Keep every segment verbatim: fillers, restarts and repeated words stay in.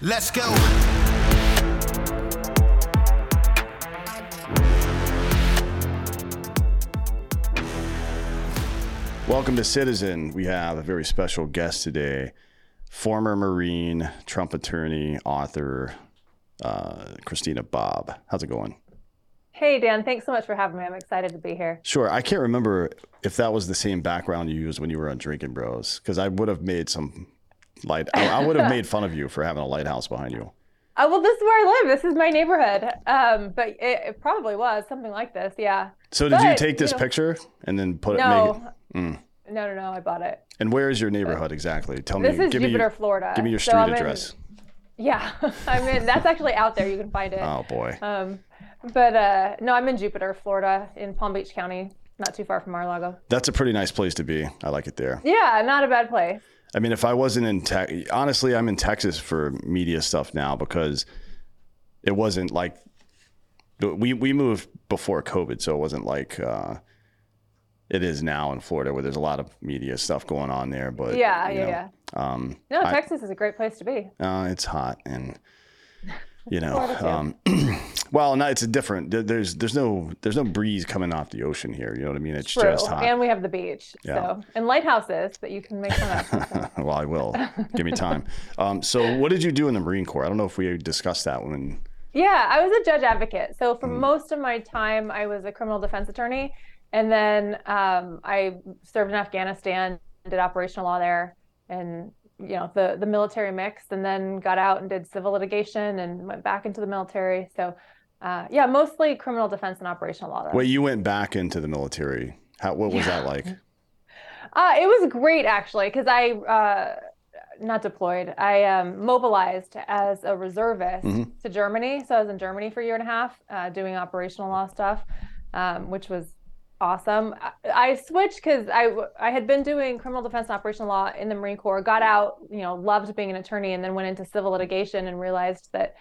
Let's go. Welcome to Citizen. We have a very special guest today, former Marine, Trump attorney, author, uh, Christina Bobb. How's it going? Hey, Dan. Thanks so much for having me. I'm excited to be here. Sure. I can't remember if that was the same background you used when you were on Drinking Bros, because I would have made some... Light. I, I would have made fun of you for having a lighthouse behind you. Oh, well, this is where I live. This is my neighborhood. Um, but it, it probably was something like this. Yeah. So did but, you take this you know, picture and then put it? No. Make it, mm. No, no, no. I bought it. And where is your neighborhood exactly? Tell this me. This is give Jupiter, me your, Florida. Give me your street so address. In, yeah. I'm in. That's actually out there. You can find it. Oh boy. Um, but uh, no, I'm in Jupiter, Florida, in Palm Beach County, not too far from Mar-a-Lago. That's a pretty nice place to be. I like it there. Yeah, not a bad place. I mean, if I wasn't in tech, honestly, I'm in Texas for media stuff now because it wasn't like we, we moved before COVID. So it wasn't like uh, it is now in Florida where there's a lot of media stuff going on there. But yeah, yeah, know, yeah. Um, no, Texas I, is a great place to be. Uh, it's hot and, you know, um, well, no, it's a different, there's, there's no, there's no breeze coming off the ocean here. You know what I mean? It's True. Just hot. And we have the beach. Yeah. So, and lighthouses that you can make fun of. Well, I will. Give me time. Um, so what did you do in the Marine Corps? I don't know if we discussed that one. Yeah, I was a judge advocate. So for mm. most of my time, I was a criminal defense attorney. And then um, I served in Afghanistan, did operational law there, and you know, the, the military mix, and then got out and did civil litigation and went back into the military. So, uh, yeah, mostly criminal defense and operational law. Though. Well, you went back into the military. How, what was yeah. that like? Uh, it was great actually. Cause I, uh, not deployed. I, um, mobilized as a reservist mm-hmm. to Germany. So I was in Germany for a year and a half, uh, doing operational law stuff, um, which was awesome. I switched because I, I had been doing criminal defense and operational law in the Marine Corps, got out, you know, loved being an attorney, and then went into civil litigation and realized that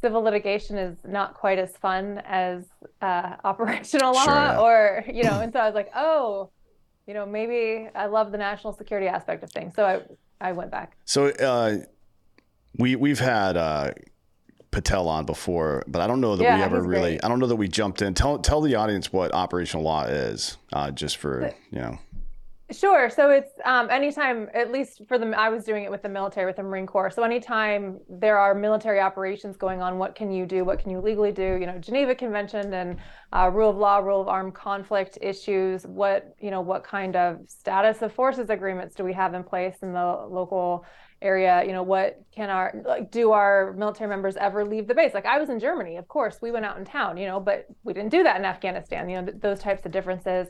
civil litigation is not quite as fun as uh, operational law sure. or, you know, and so I was like, oh, you know, maybe I love the national security aspect of things. So I, I went back. So uh, we, we've had uh, Patel on before, but I don't know that yeah, we ever really, great. I don't know that we jumped in. Tell tell the audience what operational law is, uh, just for, you know. Sure. So it's um, anytime, at least for the, I was doing it with the military, with the Marine Corps. So anytime there are military operations going on, what can you do? What can you legally do? You know, Geneva Convention and uh, rule of law, rule of armed conflict issues. What, you know, what kind of status of forces agreements do we have in place in the local area? You know, what can our, like, do our military members ever leave the base? Like I was in Germany, of course, we went out in town, you know, but we didn't do that in Afghanistan, you know, th- those types of differences.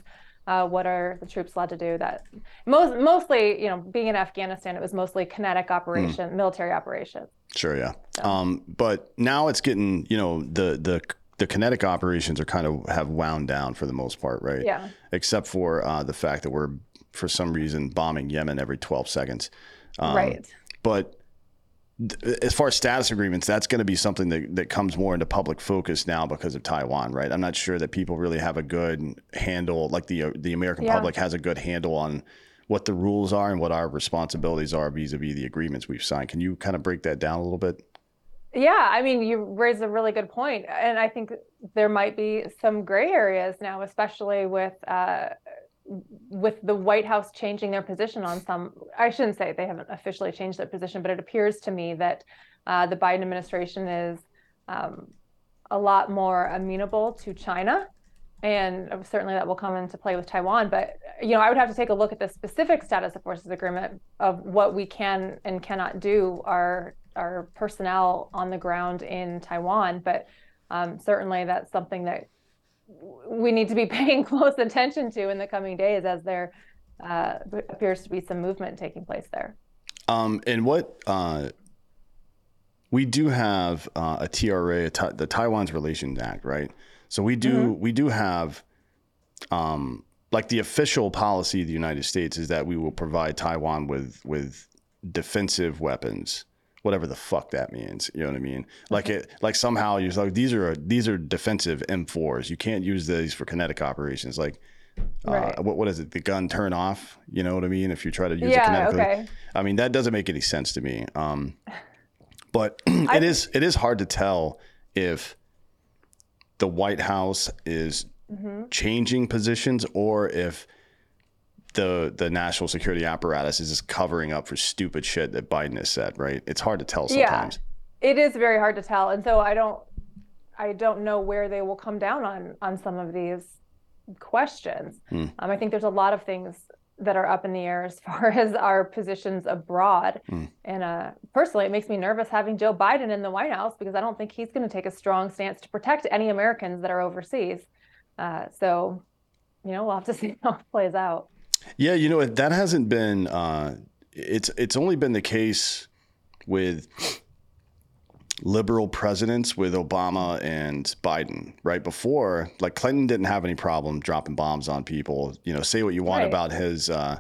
Uh, what are the troops allowed to do? That most mostly, you know, being in Afghanistan, it was mostly kinetic operation, mm. military operation. Sure, yeah. So. Um, but now it's getting, you know, the the the kinetic operations are kind of have wound down for the most part, right? Yeah. Except for uh, the fact that we're for some reason bombing Yemen every twelve seconds. Um, right. But th- as far as status agreements, that's going to be something that, that comes more into public focus now because of Taiwan, right? I'm not sure that people really have a good handle, like the uh, the American yeah. public has a good handle on what the rules are and what our responsibilities are vis-a-vis the agreements we've signed. Can you kind of break that down a little bit? Yeah, I mean, you raise a really good point. And I think there might be some gray areas now, especially with... Uh, with the White House changing their position on some, I shouldn't say they haven't officially changed their position, but it appears to me that uh, the Biden administration is um, a lot more amenable to China. And certainly that will come into play with Taiwan. But, you know, I would have to take a look at the specific status of forces agreement of what we can and cannot do, our, our personnel on the ground in Taiwan. But um, certainly that's something that we need to be paying close attention to in the coming days as there uh, appears to be some movement taking place there. Um, and what uh, we do have uh, a T R A, a ta- the Taiwan's Relations Act, right? So we do mm-hmm. we do have um, like the official policy of the United States is that we will provide Taiwan with with defensive weapons. Whatever the fuck that means, you know what I mean? Like it, like somehow you're like these are these are defensive M fours. You can't use these for kinetic operations. Like, right. uh, what what is it? The gun turn off? You know what I mean? If you try to use yeah, it kinetically, okay. I mean that doesn't make any sense to me. Um, But I, it is it is hard to tell if the White House is mm-hmm. changing positions or if the the national security apparatus is just covering up for stupid shit that Biden has said, right? It's hard to tell sometimes. Yeah, it is very hard to tell. And so I don't I don't know where they will come down on, on some of these questions. Mm. Um, I think there's a lot of things that are up in the air as far as our positions abroad. Mm. And uh, personally, it makes me nervous having Joe Biden in the White House because I don't think he's going to take a strong stance to protect any Americans that are overseas. Uh, so, you know, we'll have to see how it plays out. Yeah, you know, that hasn't been, uh, it's it's only been the case with liberal presidents, with Obama and Biden. Right before, like Clinton didn't have any problem dropping bombs on people. You know, say what you want right. about his, uh,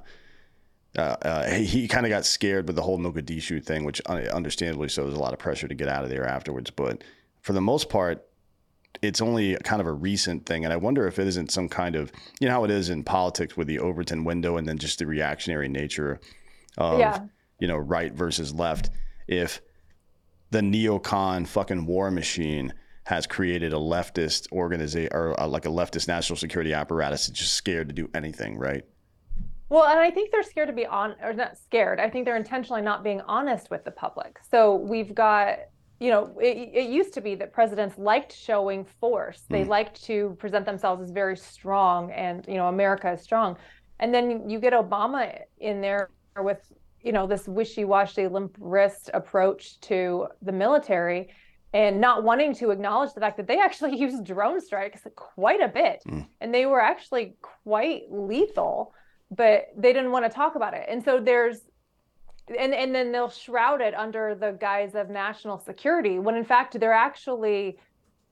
uh, uh, he, he kind of got scared with the whole Mogadishu thing, which understandably so, there's a lot of pressure to get out of there afterwards. But for the most part, it's only kind of a recent thing. And I wonder if it isn't some kind of, you know how it is in politics with the Overton window and then just the reactionary nature of, yeah. you know, right versus left. If the neocon fucking war machine has created a leftist organization or a, like a leftist national security apparatus, it's just scared to do anything, right? Well, and I think they're scared to be on, or not scared. I think they're intentionally not being honest with the public. So we've got, you know, it, it used to be that presidents liked showing force. They mm. liked to present themselves as very strong and, you know, America is strong. And then you get Obama in there with, you know, this wishy-washy, limp wrist approach to the military and not wanting to acknowledge the fact that they actually used drone strikes quite a bit. Mm. And they were actually quite lethal, but they didn't want to talk about it. And so there's, And and then they'll shroud it under the guise of national security, when in fact they're actually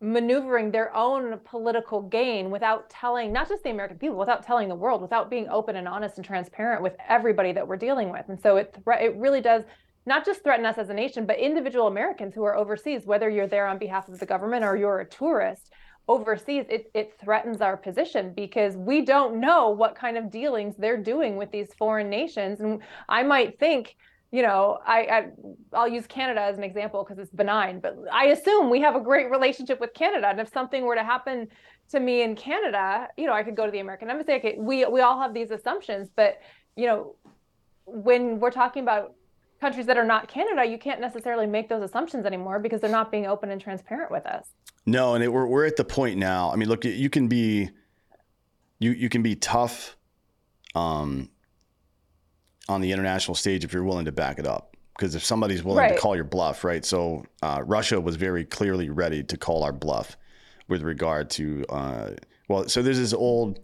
maneuvering their own political gain without telling, not just the American people, without telling the world, without being open and honest and transparent with everybody that we're dealing with. And so it thre- it really does not just threaten us as a nation, but individual Americans who are overseas, whether you're there on behalf of the government or you're a tourist overseas, it, it threatens our position because we don't know what kind of dealings they're doing with these foreign nations. And I might think, you know, I, I, I'll use Canada as an example because it's benign, but I assume we have a great relationship with Canada. And if something were to happen to me in Canada, you know, I could go to the American embassy. I could, we, we all have these assumptions, but, you know, when we're talking about countries that are not Canada, you can't necessarily make those assumptions anymore because they're not being open and transparent with us. No, and it, we're we're at the point now. I mean, look, you can be, you you can be tough, um, on the international stage if you're willing to back it up. Because if somebody's willing right. to call your bluff, right? So uh, Russia was very clearly ready to call our bluff with regard to uh, well. So there's this old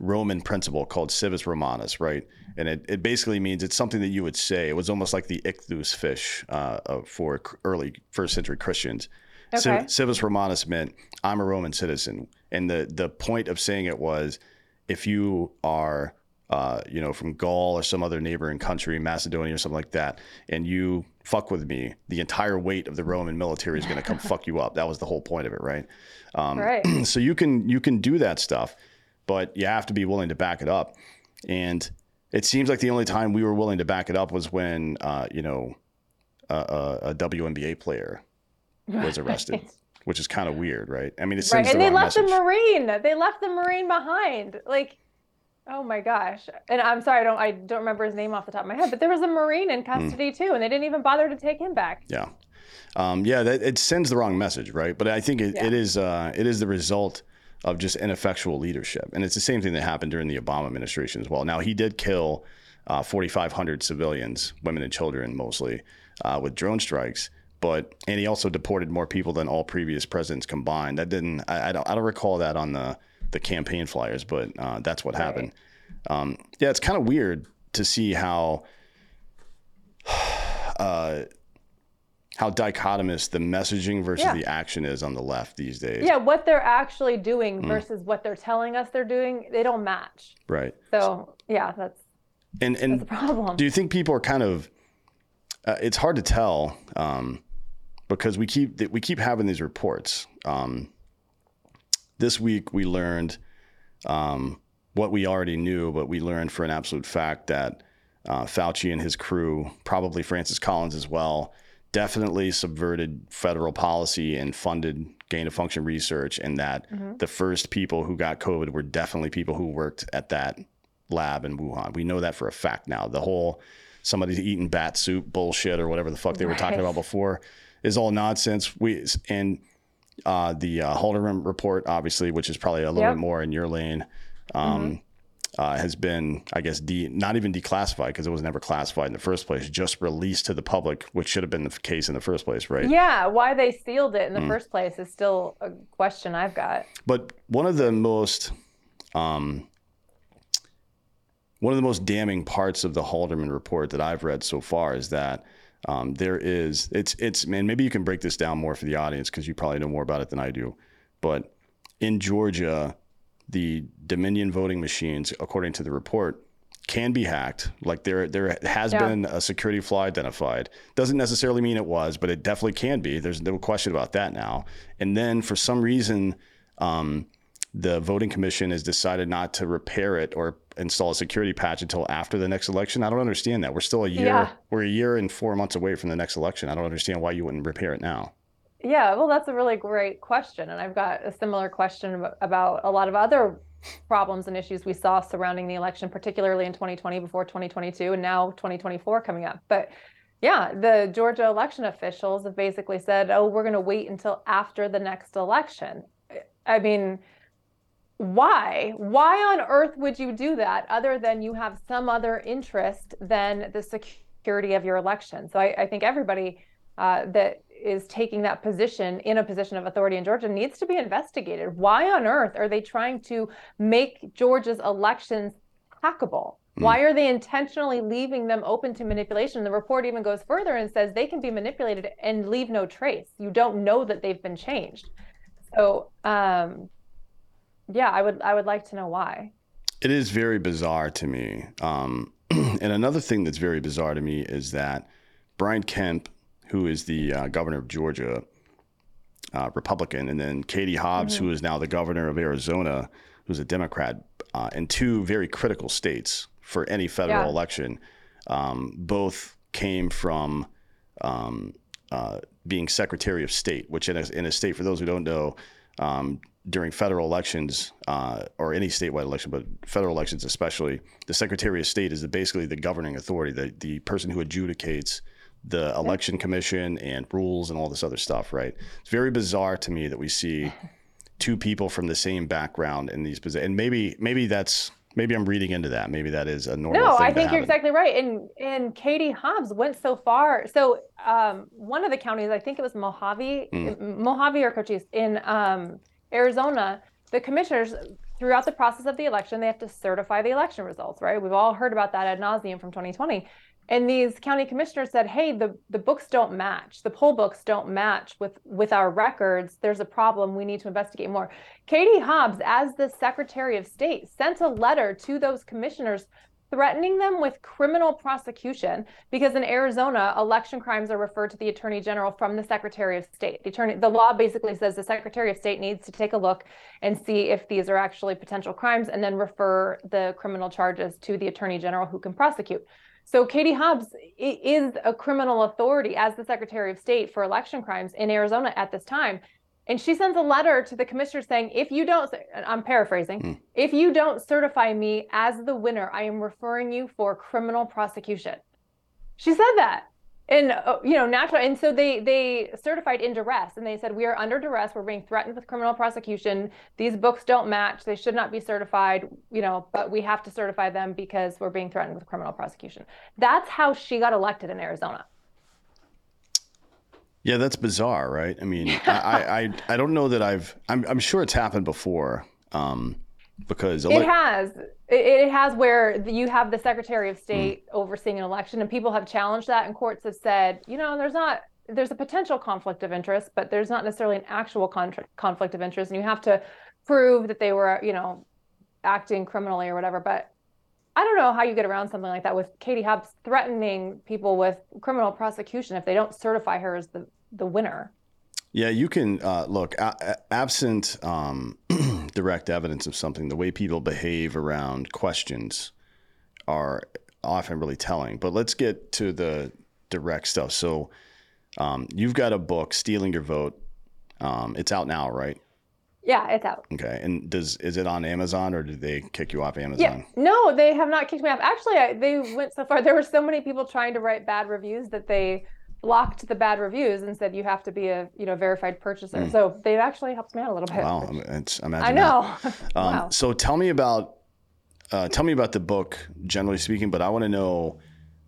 Roman principle called Civis Romanus, right? And it, it basically means it's something that you would say. It was almost like the ichthus fish uh, for early first century Christians. Okay. Civis Romanus meant I'm a Roman citizen. And the, the point of saying it was if you are, uh, you know, from Gaul or some other neighboring country, Macedonia or something like that, and you fuck with me, the entire weight of the Roman military is going to come fuck you up. That was the whole point of it, right? Um, right. So you can you can do that stuff, but you have to be willing to back it up. And it seems like the only time we were willing to back it up was when, uh, you know, a, a W N B A player was arrested, right. which is kind of weird, right? I mean, it sends right. the wrong message. And they left the Marine. They left the Marine behind. Like, oh my gosh. And I'm sorry, I don't I don't remember his name off the top of my head, but there was a Marine in custody mm. too, and they didn't even bother to take him back. Yeah. Um, yeah, that, it sends the wrong message, right? But I think it, yeah. it is uh, it is the result of just ineffectual leadership. And it's the same thing that happened during the Obama administration as well. Now, he did kill uh, forty-five hundred civilians, women and children mostly, uh, with drone strikes. But and he also deported more people than all previous presidents combined. That didn't I, I don't I don't recall that on the, the campaign flyers, but uh, that's what right. happened. Um, yeah, it's kind of weird to see how uh, how dichotomous the messaging versus yeah. the action is on the left these days. Yeah, what they're actually doing mm. versus what they're telling us they're doing, they don't match. Right. So yeah, that's and and that's a problem. Do you think people are kind of uh, it's hard to tell. Um, Because we keep we keep having these reports. Um, this week we learned um, what we already knew, but we learned for an absolute fact that uh, Fauci and his crew, probably Francis Collins as well, definitely subverted federal policy and funded gain-of-function research, and that mm-hmm. the first people who got COVID were definitely people who worked at that lab in Wuhan. We know that for a fact now. The whole somebody's eating bat soup bullshit or whatever the fuck they right. were talking about before is all nonsense. We and uh, the uh, Haldeman report, obviously, which is probably a little yep. bit more in your lane, um, mm-hmm. uh, has been, I guess, de- not even declassified because it was never classified in the first place, just released to the public, which should have been the case in the first place, right? Yeah, why they sealed it in the mm. first place is still a question I've got. But one of the most... Um, One of the most damning parts of the Haldeman report that I've read so far is that um, there is, it's, it's, man, maybe you can break this down more for the audience because you probably know more about it than I do. But in Georgia, the Dominion voting machines, according to the report, can be hacked. Like there, there has yeah. been a security flaw identified. Doesn't necessarily mean it was, but it definitely can be. There's no question about that now. And then for some reason, um, the voting commission has decided not to repair it or install a security patch until after the next election. I don't understand that. We're still a year, yeah. we're a year and four months away from the next election. I don't understand why you wouldn't repair it now. Yeah, well, that's a really great question. And I've got a similar question about a lot of other problems and issues we saw surrounding the election, particularly in twenty twenty, before twenty twenty-two, and now twenty twenty-four coming up. But yeah, the Georgia election officials have basically said, oh, we're going to wait until after the next election. I mean, Why? Why on earth would you do that other than you have some other interest than the security of your election? So I, I think everybody uh, that is taking that position in a position of authority in Georgia needs to be investigated. Why on earth are they trying to make Georgia's elections hackable? Why are they intentionally leaving them open to manipulation? The report even goes further and says they can be manipulated and leave no trace. You don't know that they've been changed. So, um, yeah, I would I would like to know why. It is very bizarre to me. Um, and another thing that's very bizarre to me is that Brian Kemp, who is the uh, governor of Georgia, uh, Republican, and then Katie Hobbs, mm-hmm. who is now the governor of Arizona, who's a Democrat, uh, in two very critical states for any federal yeah. election, um, both came from um, uh, being Secretary of State, which in a, in a state, for those who don't know, um, during federal elections uh, or any statewide election, but federal elections especially, the Secretary of State is the, basically the governing authority, the, the person who adjudicates the election commission and rules and all this other stuff, right? It's very bizarre to me that we see two people from the same background in these positions. And maybe maybe that's, maybe I'm reading into that. Maybe that is a normal no, thing. No, I think you're happen. exactly right. And and Katie Hobbs went so far. So um, one of the counties, I think it was Mohave, mm. Mohave or Cochise, in um, Arizona, the commissioners, throughout the process of the election, they have to certify the election results, right? We've all heard about that ad nauseum from twenty twenty. And these county commissioners said, hey, the, the books don't match. The poll books don't match with, with our records. There's a problem. We need to investigate more. Katie Hobbs, as the Secretary of State, sent a letter to those commissioners threatening them with criminal prosecution because in Arizona, election crimes are referred to the Attorney General from the Secretary of State. The attorney, the law basically says the Secretary of State needs to take a look and see if these are actually potential crimes and then refer the criminal charges to the Attorney General who can prosecute. So Katie Hobbs is a criminal authority as the Secretary of State for election crimes in Arizona at this time. And she sends a letter to the commissioner saying, if you don't, I'm paraphrasing, mm. if you don't certify me as the winner, I am referring you for criminal prosecution. She said that. And, you know, naturally. And so they, they certified in duress and they said, we are under duress. We're being threatened with criminal prosecution. These books don't match. They should not be certified, you know, but we have to certify them because we're being threatened with criminal prosecution. That's how she got elected in Arizona. Yeah, that's bizarre, right? I mean, I, I I don't know that I've I'm I'm sure it's happened before, um, because ele- it has it, it has where you have the Secretary of State mm. overseeing an election, and people have challenged that, and courts have said, you know, there's not there's a potential conflict of interest, but there's not necessarily an actual con- conflict of interest, and you have to prove that they were, you know, acting criminally or whatever, but. I don't know how you get around something like that with Katie Hobbs threatening people with criminal prosecution if they don't certify her as the, the winner. Yeah, you can uh, look, a- absent um, direct evidence of something, the way people behave around questions are often really telling. But let's get to the direct stuff. So Um, you've got a book, Stealing Your Vote. Um, it's out now, right? Yeah, it's out. Okay. And does is it on Amazon, or did they kick you off Amazon? Yeah. No, they have not kicked me off. Actually, I, they went so far. There were so many people trying to write bad reviews that they blocked the bad reviews and said, you have to be a you know verified purchaser. Mm. So they've actually helped me out a little bit. Wow. It's, imagine I know. That. Um, wow. So tell me about uh, tell me about the book, generally speaking, but I want to know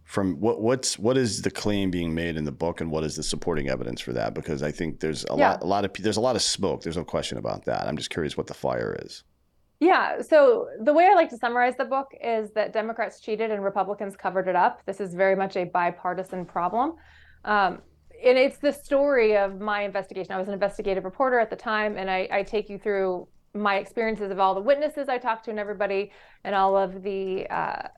from what what's what is the claim being made in the book, and what is the supporting evidence for that? Because I think there's a yeah. lot a lot of there's a lot of smoke. There's no question about that. I'm just curious what the fire is. Yeah. So the way I like to summarize the book is that Democrats cheated and Republicans covered it up. This is very much a bipartisan problem. Um, and it's the story of my investigation. I was an investigative reporter at the time, and I, I take you through my experiences of all the witnesses I talked to and everybody, and all of the uh,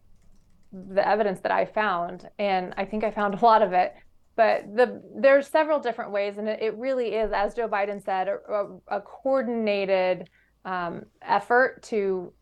the evidence that I found. And I think I found a lot of it. But the, there's several different ways, and it, it really is, as Joe Biden said, a, a coordinated um, effort to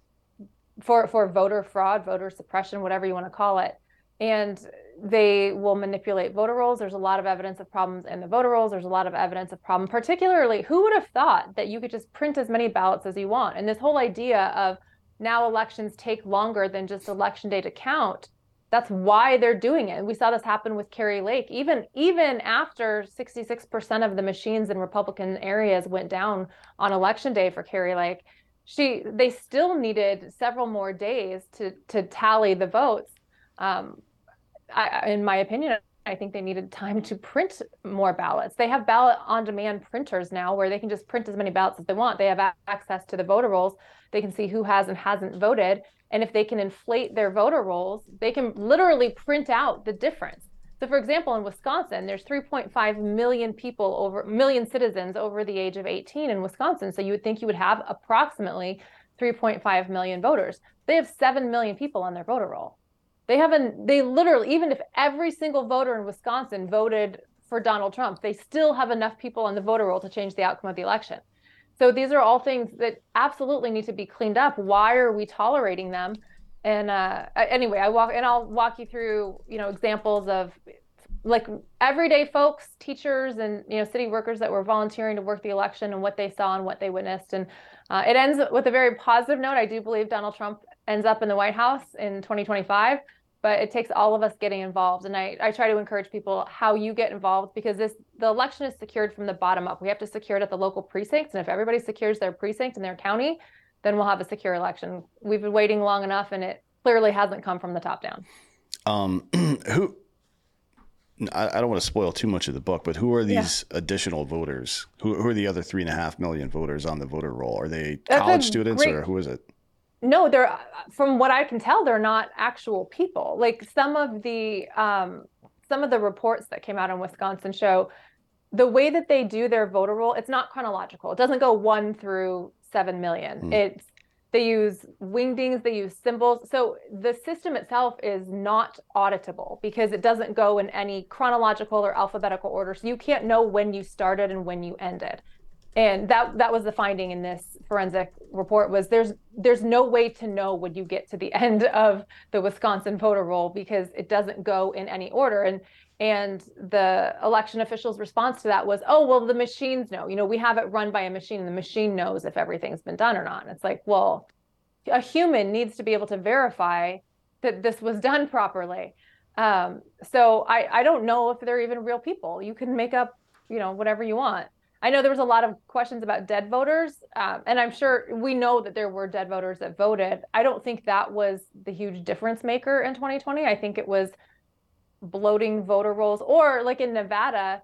for for voter fraud, voter suppression, whatever you want to call it. And they will manipulate voter rolls. There's a lot of evidence of problems in the voter rolls. There's a lot of evidence of problem, particularly who would have thought that you could just print as many ballots as you want? And this whole idea of now elections take longer than just election day to count. That's why they're doing it. And we saw this happen with Carrie Lake. Even, even after sixty-six percent of the machines in Republican areas went down on election day for Carrie Lake, she they still needed several more days to, to tally the votes. Um, I, in my opinion, I think they needed time to print more ballots. They have ballot on demand printers now where they can just print as many ballots as they want. They have a- access to the voter rolls. They can see who has and hasn't voted. And if they can inflate their voter rolls, they can literally print out the difference. So for example, in Wisconsin, there's three point five million people over million citizens over the age of eighteen in Wisconsin. So you would think you would have approximately three point five million voters. They have seven million people on their voter roll. They haven't, they literally, even if every single voter in Wisconsin voted for Donald Trump, they still have enough people on the voter roll to change the outcome of the election. So these are all things that absolutely need to be cleaned up. Why are we tolerating them? And uh, anyway, I walk, and I'll walk you through, you know, examples of like everyday folks, teachers and, you know, city workers that were volunteering to work the election and what they saw and what they witnessed. And uh, it ends with a very positive note. I do believe Donald Trump ends up in the White House in twenty twenty-five, but it takes all of us getting involved. And I, I try to encourage people how you get involved, because this the election is secured from the bottom up. We have to secure it at the local precincts. And if everybody secures their precinct and their county, then we'll have a secure election. We've been waiting long enough, and it clearly hasn't come from the top down. Um, who? I, I don't want to spoil too much of the book, but who are these yeah. additional voters? Who, who are the other three and a half million voters on the voter roll? Are they That's college students great- or who is it? No, they're, from what I can tell, they're not actual people. Like some of the um, some of the reports that came out in Wisconsin show the way that they do their voter roll, it's not chronological. It doesn't go one through seven million. Mm. It's they use wingdings, they use symbols. So the system itself is not auditable because it doesn't go in any chronological or alphabetical order. So you can't know when you started and when you ended. And that that was the finding in this forensic report was there's there's no way to know when you get to the end of the Wisconsin voter roll because it doesn't go in any order. And and the election officials' response to that was, oh, well, the machines know. You know, we have it run by a machine, and the machine knows if everything's been done or not. And it's like, well, a human needs to be able to verify that this was done properly. Um, so I, I don't know if they're even real people. You can make up, you know, whatever you want. I know there was a lot of questions about dead voters, um, and I'm sure we know that there were dead voters that voted. I don't think that was the huge difference maker in twenty twenty. I think it was bloating voter rolls, or like in Nevada,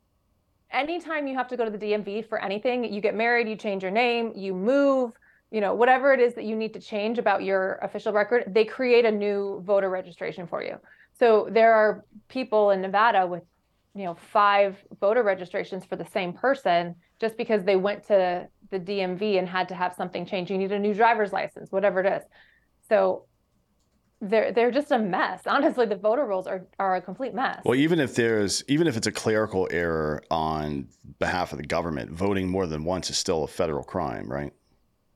anytime you have to go to the D M V for anything, you get married, you change your name, you move, you know, whatever it is that you need to change about your official record, they create a new voter registration for you. So there are people in Nevada with, you know, five voter registrations for the same person just because they went to the D M V and had to have something changed. You need a new driver's license, whatever it is. So they're they're just a mess. Honestly, the voter rolls are, are a complete mess. Well, even if there's even if it's a clerical error on behalf of the government, voting more than once is still a federal crime, right?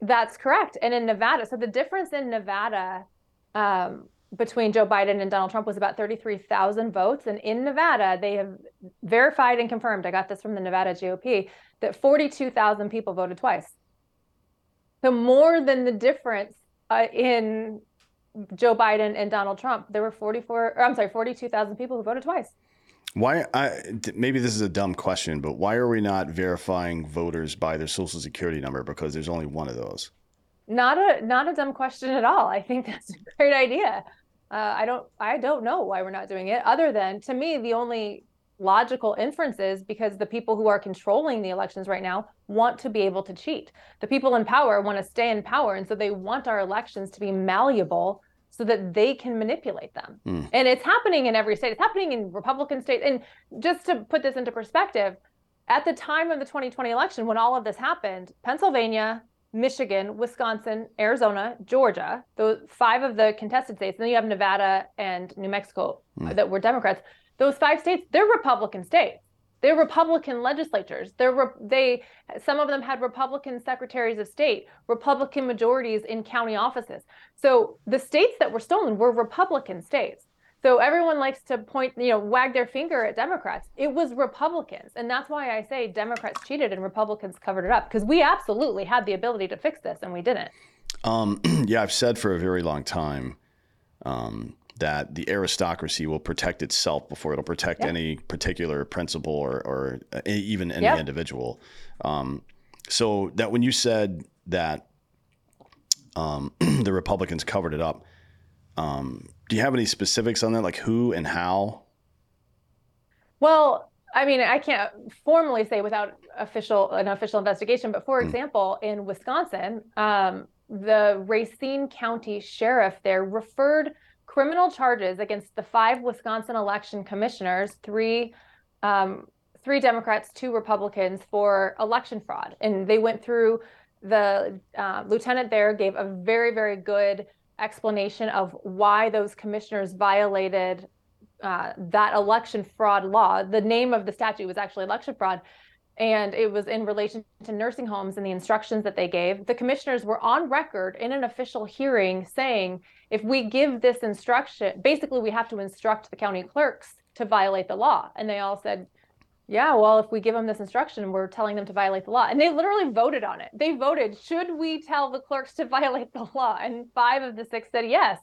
That's correct. And in Nevada, so the difference in Nevada um, between Joe Biden and Donald Trump was about thirty-three thousand votes. And in Nevada, they have verified and confirmed, I got this from the Nevada G O P, that forty-two thousand people voted twice. So more than the difference uh, in Joe Biden and Donald Trump, there were forty-four, or I'm sorry, forty-two thousand people who voted twice. Why, I, maybe this is a dumb question, but why are we not verifying voters by their social security number? Because there's only one of those. Not a not a dumb question at all. I think that's a great idea. Uh, I don't I don't know why we're not doing it, other than, to me, the only logical inference is because the people who are controlling the elections right now want to be able to cheat. The people in power want to stay in power, and so they want our elections to be malleable so that they can manipulate them. Mm. And it's happening in every state. It's happening in Republican states. And just to put this into perspective, at the time of the twenty twenty election, when all of this happened, Pennsylvania, Michigan, Wisconsin, Arizona, Georgia, those five of the contested states, and then you have Nevada and New Mexico mm. that were Democrats. Those five states, they're Republican states. They're Republican legislatures. They're re- they some of them had Republican secretaries of state, Republican majorities in county offices. So the states that were stolen were Republican states. So everyone likes to point, you know, wag their finger at Democrats. It was Republicans, and that's why I say Democrats cheated and Republicans covered it up, because we absolutely had the ability to fix this and we didn't. Um, yeah, I've said for a very long time um, that the aristocracy will protect itself before it'll protect yeah. any particular principle or, or even any yeah. individual. Um, so that when you said that um, the Republicans covered it up, um, do you have any specifics on that? Like who and how? Well, I mean, I can't formally say without official an official investigation, but for mm. example, in Wisconsin, um, the Racine County sheriff there referred criminal charges against the five Wisconsin election commissioners, three um, three Democrats, two Republicans, for election fraud. And they went through, the uh, lieutenant there gave a very, very good explanation of why those commissioners violated uh, that election fraud law. The name of the statute was actually election fraud, and it was in relation to nursing homes and the instructions that they gave. The commissioners were on record in an official hearing saying, if we give this instruction, basically we have to instruct the county clerks to violate the law. And they all said, yeah, well, if we give them this instruction, we're telling them to violate the law. And they literally voted on it. They voted, should we tell the clerks to violate the law? And five of the six said yes.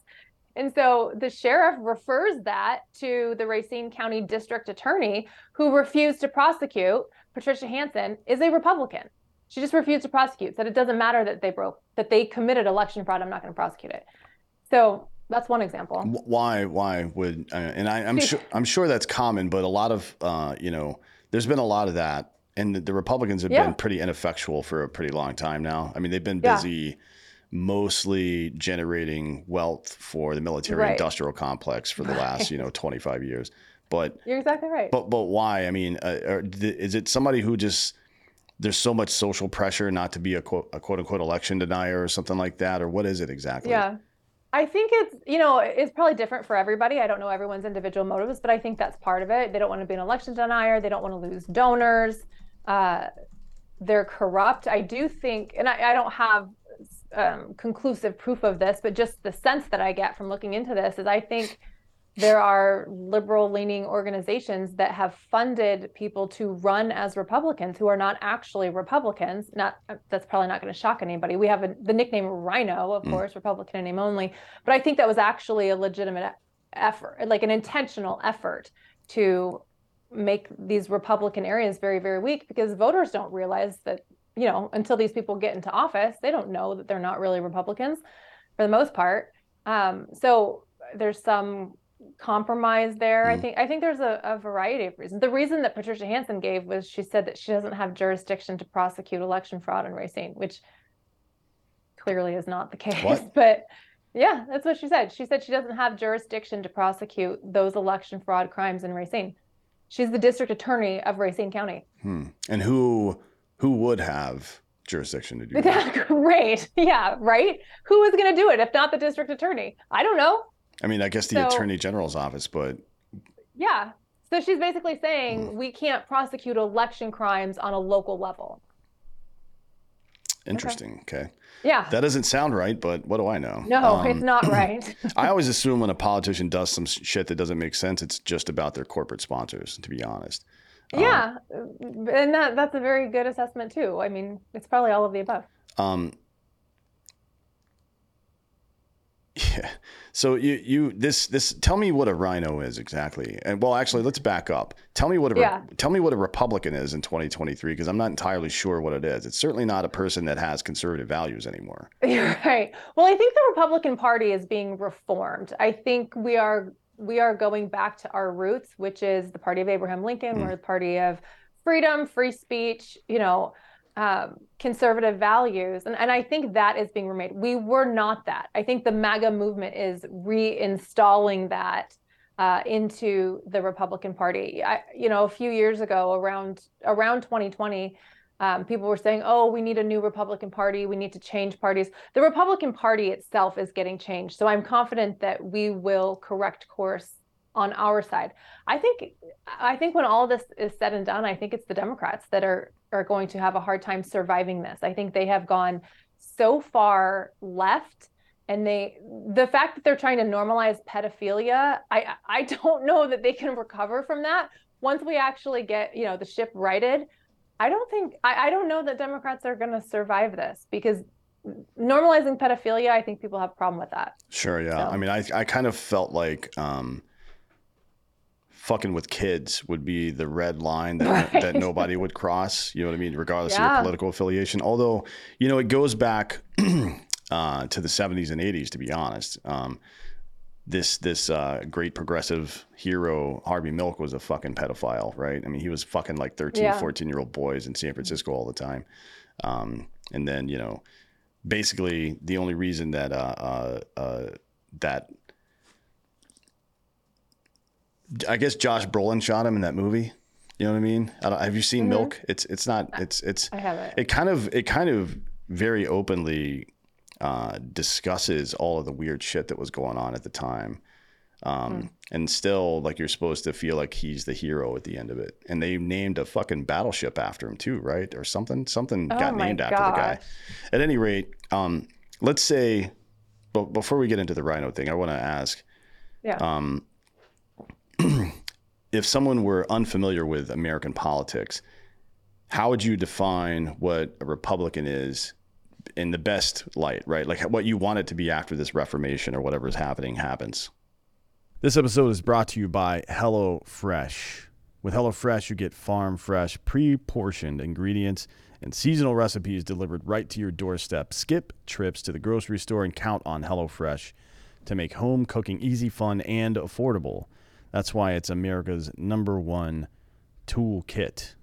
And so the sheriff refers that to the Racine County District Attorney, who refused to prosecute. Patricia Hansen is a Republican. She just refused to prosecute, said it doesn't matter that they broke, that they committed election fraud. I'm not going to prosecute it. So that's one example. Why? Why would? Uh, and I, I'm sure I'm sure that's common, but a lot of uh, you know, there's been a lot of that, and the Republicans have yeah. been pretty ineffectual for a pretty long time now. I mean, they've been busy yeah. mostly generating wealth for the military-industrial right. complex for the last right. you know twenty-five years. But you're exactly right. But but why? I mean, uh, are, is it somebody who just, there's so much social pressure not to be a quote, a quote unquote election denier or something like that? Or what is it exactly? Yeah, I think it's, you know, it's probably different for everybody. I don't know everyone's individual motives, but I think that's part of it. They don't want to be an election denier. They don't want to lose donors. Uh, they're corrupt. I do think, and I, I don't have um, conclusive proof of this, but just the sense that I get from looking into this is I think there are liberal-leaning organizations that have funded people to run as Republicans who are not actually Republicans. Not that's probably not going to shock anybody. We have a, the nickname Rhino, of mm. course, Republican in name only. But I think that was actually a legitimate effort, like an intentional effort to make these Republican areas very, very weak, because voters don't realize that, you know, until these people get into office, they don't know that they're not really Republicans for the most part. Um, so there's some compromise there. Mm. I think I think there's a, a variety of reasons. The reason that Patricia Hansen gave was she said that she doesn't have jurisdiction to prosecute election fraud in Racine, which clearly is not the case. What? But yeah, that's what she said. She said she doesn't have jurisdiction to prosecute those election fraud crimes in Racine. She's the district attorney of Racine County. Hmm. And who who would have jurisdiction to do that? Great. Yeah, right? Who is going to do it if not the district attorney? I don't know. I mean, I guess the so, attorney general's office, but yeah. So she's basically saying mm. we can't prosecute election crimes on a local level. Interesting. Okay. okay. Yeah. That doesn't sound right, but what do I know? No, um, it's not right. I always assume when a politician does some shit that doesn't make sense, it's just about their corporate sponsors, to be honest. Yeah. Um, and that that's a very good assessment, too. I mean, it's probably all of the above. Um. Yeah. So you, you this this tell me what a rhino is exactly. And well, actually, let's back up. Tell me what a yeah. tell me what a Republican is in twenty twenty-three, because I'm not entirely sure what it is. It's certainly not a person that has conservative values anymore. You're right. Well, I think the Republican Party is being reformed. I think we are we are going back to our roots, which is the party of Abraham Lincoln. Mm. We're the party of freedom, free speech, you know, um, conservative values. And, and I think that is being remade. We were not that. I think the MAGA movement is reinstalling that uh, into the Republican Party. I, you know, a few years ago, around around twenty twenty, um, people were saying, oh, we need a new Republican Party. We need to change parties. The Republican Party itself is getting changed. So I'm confident that we will correct course on our side. I think I think when all this is said and done, I think it's the Democrats that are are going to have a hard time surviving this. I think they have gone so far left, and they the fact that they're trying to normalize pedophilia, I I don't know that they can recover from that. Once we actually get, you know, the ship righted, I don't think I, I don't know that Democrats are going to survive this, because normalizing pedophilia, I think people have a problem with that. Sure, yeah. So. I mean, I I kind of felt like um fucking with kids would be the red line that, right. that nobody would cross, you know what I mean, regardless yeah. of your political affiliation. Although, you know, it goes back uh, to the seventies and eighties, to be honest. Um, this this uh, great progressive hero, Harvey Milk, was a fucking pedophile, right? I mean, he was fucking like thirteen, yeah. fourteen-year-old boys in San Francisco all the time. Um, and then, you know, basically the only reason that uh, uh, uh, that... I guess Josh Brolin shot him in that movie. You know what I mean? I don't, have you seen mm-hmm. Milk? It's it's not it's it's. I haven't. It kind of it kind of very openly uh, discusses all of the weird shit that was going on at the time, um, mm-hmm. and still like you're supposed to feel like he's the hero at the end of it. And they named a fucking battleship after him too, right? Or something something oh got named gosh. after the guy. At any rate, um, let's say, but before we get into the rhino thing, I want to ask. Yeah. Um, if someone were unfamiliar with American politics, how would you define what a Republican is in the best light, right? Like what you want it to be after this reformation or whatever is happening happens. This episode is brought to you by HelloFresh. With HelloFresh, you get farm fresh, pre-portioned ingredients and seasonal recipes delivered right to your doorstep. Skip trips to the grocery store and count on HelloFresh to make home cooking easy, fun, and affordable. That's why it's America's number one toolkit.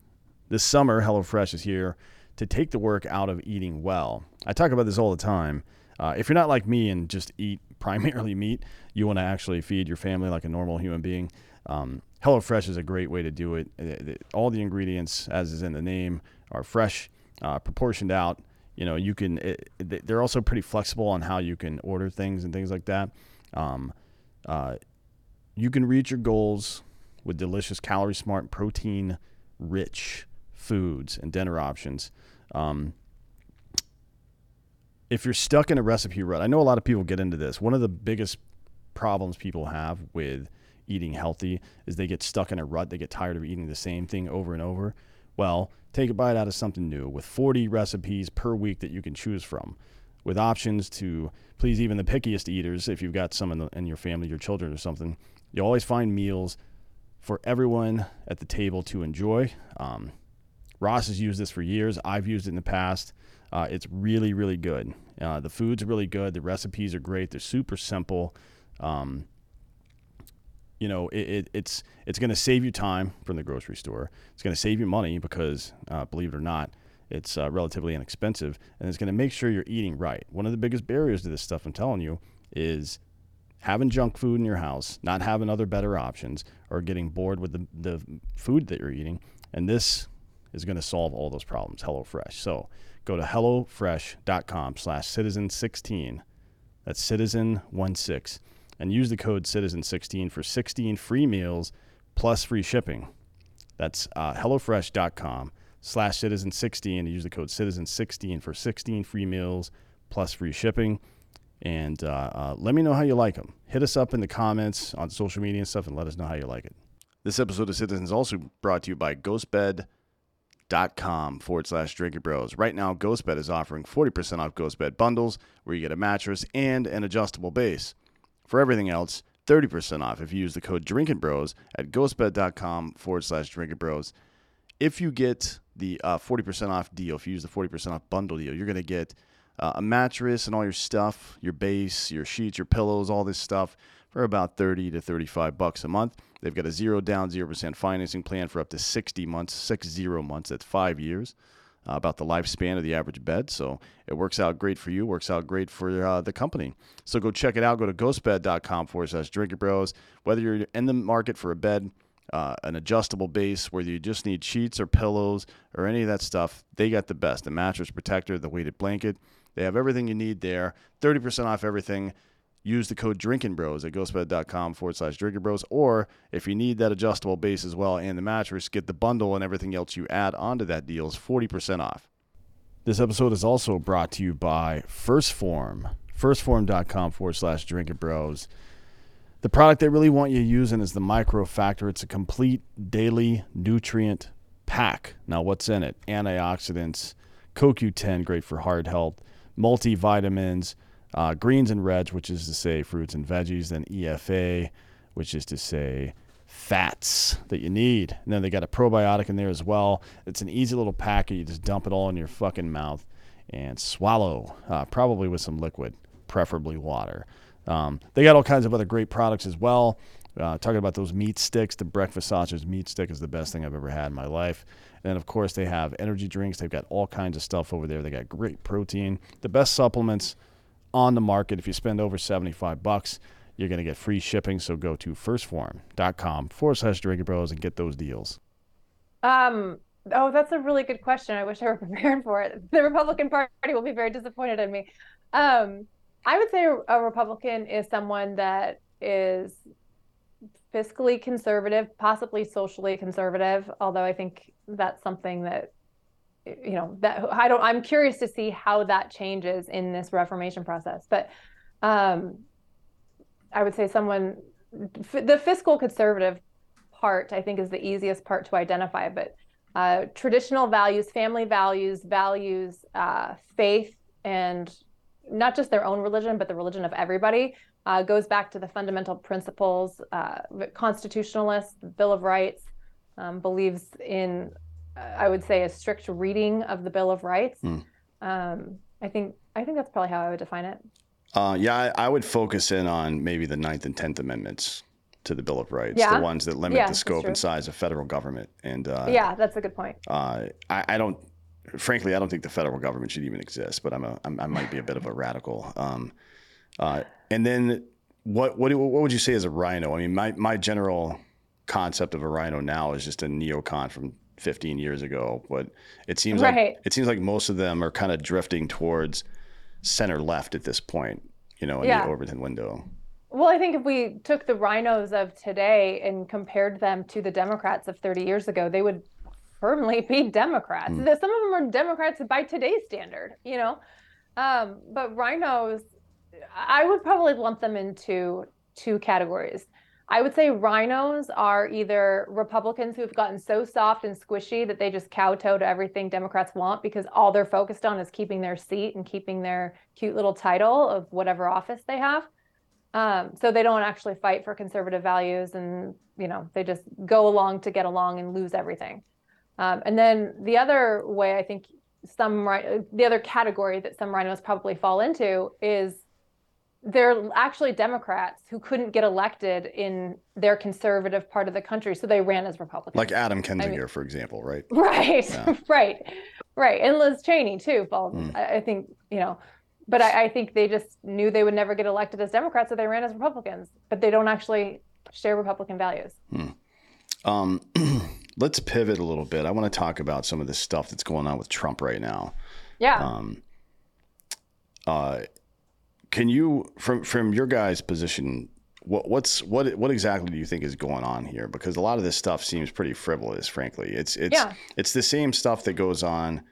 This summer, HelloFresh is here to take the work out of eating well. I talk about this all the time. Uh, if you're not like me and just eat primarily meat, you want to actually feed your family like a normal human being. Um, HelloFresh is a great way to do it. It, it. All the ingredients, as is in the name, are fresh, uh, proportioned out. You know, you can. It, they're also pretty flexible on how you can order things and things like that. Um, uh, You can reach your goals with delicious, calorie-smart, protein-rich foods and dinner options. Um, if you're stuck in a recipe rut, I know a lot of people get into this. One of the biggest problems people have with eating healthy is they get stuck in a rut. They get tired of eating the same thing over and over. Well, take a bite out of something new with forty recipes per week that you can choose from, with options to please even the pickiest eaters. If you've got some in, the, in your family, your children or something, you'll always find meals for everyone at the table to enjoy. Um, Ross has used this for years. I've used it in the past. Uh, it's really, really good. Uh, the food's really good. The recipes are great. They're super simple. Um, you know, it, it, it's it's going to save you time from the grocery store. It's going to save you money because, uh, believe it or not, it's uh, relatively inexpensive, and it's going to make sure you're eating right. One of the biggest barriers to this stuff, I'm telling you, is having junk food in your house, not having other better options, or getting bored with the, the food that you're eating. And this is going to solve all those problems, HelloFresh. So go to HelloFresh.com slash Citizen sixteen. That's Citizen sixteen. And use the code Citizen sixteen for sixteen free meals plus free shipping. That's uh, HelloFresh dot com slash citizen sixteen and use the code citizen sixteen for sixteen free meals plus free shipping. And uh, uh, let me know how you like them. Hit us up in the comments on social media and stuff and let us know how you like it. This episode of Citizens also brought to you by ghostbed.com forward slash Drinking Bros. Right now, Ghostbed is offering forty percent off Ghostbed bundles where you get a mattress and an adjustable base. For everything else, thirty percent off if you use the code Drinking Bros at ghostbed.com forward slash Drinking Bros. If you get the uh, forty percent off deal, if you use the forty percent off bundle deal, you're going to get Uh, a mattress and all your stuff, your base, your sheets, your pillows, all this stuff for about thirty to thirty-five bucks a month. They've got a zero down, zero percent financing plan for up to sixty months, six zero months. That's five years, uh, about the lifespan of the average bed. So it works out great for you, works out great for uh, the company. So go check it out. Go to ghostbed.com forward slash Drinking Bros. Whether you're in the market for a bed, Uh, an adjustable base, whether you just need sheets or pillows or any of that stuff, they got the best. The mattress protector, the weighted blanket, they have everything you need there. thirty percent off everything. Use the code Drinking Bros at ghostbed.com forward slash Drinking Bros. Or if you need that adjustable base as well and the mattress, get the bundle and everything else you add onto that deal is forty percent off. This episode is also brought to you by First Form, first form dot com forward slash Drinking Bros. The product they really want you using is the Micro Factor. It's a complete daily nutrient pack. Now, what's in it? Antioxidants, co Q ten, great for heart health, multivitamins, uh, greens and reds, which is to say fruits and veggies, then E F A, which is to say fats that you need. And then they got a probiotic in there as well. It's an easy little packet. You just dump it all in your fucking mouth and swallow, uh, probably with some liquid, preferably water. Um, they got all kinds of other great products as well. Uh, talking about those meat sticks, the breakfast sausage meat stick is the best thing I've ever had in my life. And of course, they have energy drinks. They've got all kinds of stuff over there. They got great protein, the best supplements on the market. If you spend over seventy-five bucks, you're going to get free shipping. So go to firstform.com forward slash Drinking Bros and get those deals. Um. Oh, that's a really good question. I wish I were prepared for it. The Republican Party will be very disappointed in me. Um. I would say a Republican is someone that is fiscally conservative, possibly socially conservative, although I think that's something that, you know, that I don't, I'm curious to see how that changes in this reformation process. But um, I would say someone, f- the fiscal conservative part, I think is the easiest part to identify, but uh, traditional values, family values, values, uh, faith, and not just their own religion, but the religion of everybody, uh, goes back to the fundamental principles, uh, constitutionalist, Bill of Rights, um, believes in, uh, I would say, a strict reading of the Bill of Rights. Mm. Um, I think I think that's probably how I would define it. Uh, yeah, I, I would focus in on maybe the Ninth and Tenth Amendments to the Bill of Rights, yeah. The ones that limit yeah, the scope and size of federal government. And uh, yeah, that's a good point. Uh, I, I don't. Frankly, I don't think the federal government should even exist, but I'm a, I'm, I might be a bit of a radical. Um, uh, and then what, what, what would you say is a rhino? I mean, my, my general concept of a rhino now is just a neocon from fifteen years ago, but it seems right. like, it seems like most of them are kind of drifting towards center left at this point, you know, in yeah. the Overton window. Well, I think if we took the rhinos of today and compared them to the Democrats of thirty years ago, they would firmly be Democrats. Mm. Some of them are Democrats by today's standard, you know. Um, but rhinos, I would probably lump them into two categories. I would say rhinos are either Republicans who have gotten so soft and squishy that they just kowtow to everything Democrats want because all they're focused on is keeping their seat and keeping their cute little title of whatever office they have. Um, so they don't actually fight for conservative values and, you know, they just go along to get along and lose everything. Um, and then the other way I think some the other category that some rhinos probably fall into is they're actually Democrats who couldn't get elected in their conservative part of the country, so they ran as Republicans. Like Adam Kinzinger, I mean, for example, right? Right, yeah. right, right. And Liz Cheney too. Well, mm. I think you know, but I, I think they just knew they would never get elected as Democrats, so they ran as Republicans. But they don't actually share Republican values. Mm. Um. Let's pivot a little bit. I want to talk about some of this stuff that's going on with Trump right now. Yeah. Um, uh, can you, from from your guys' position, what what's what what exactly do you think is going on here? Because a lot of this stuff seems pretty frivolous, frankly. It's it's yeah. it's the same stuff that goes on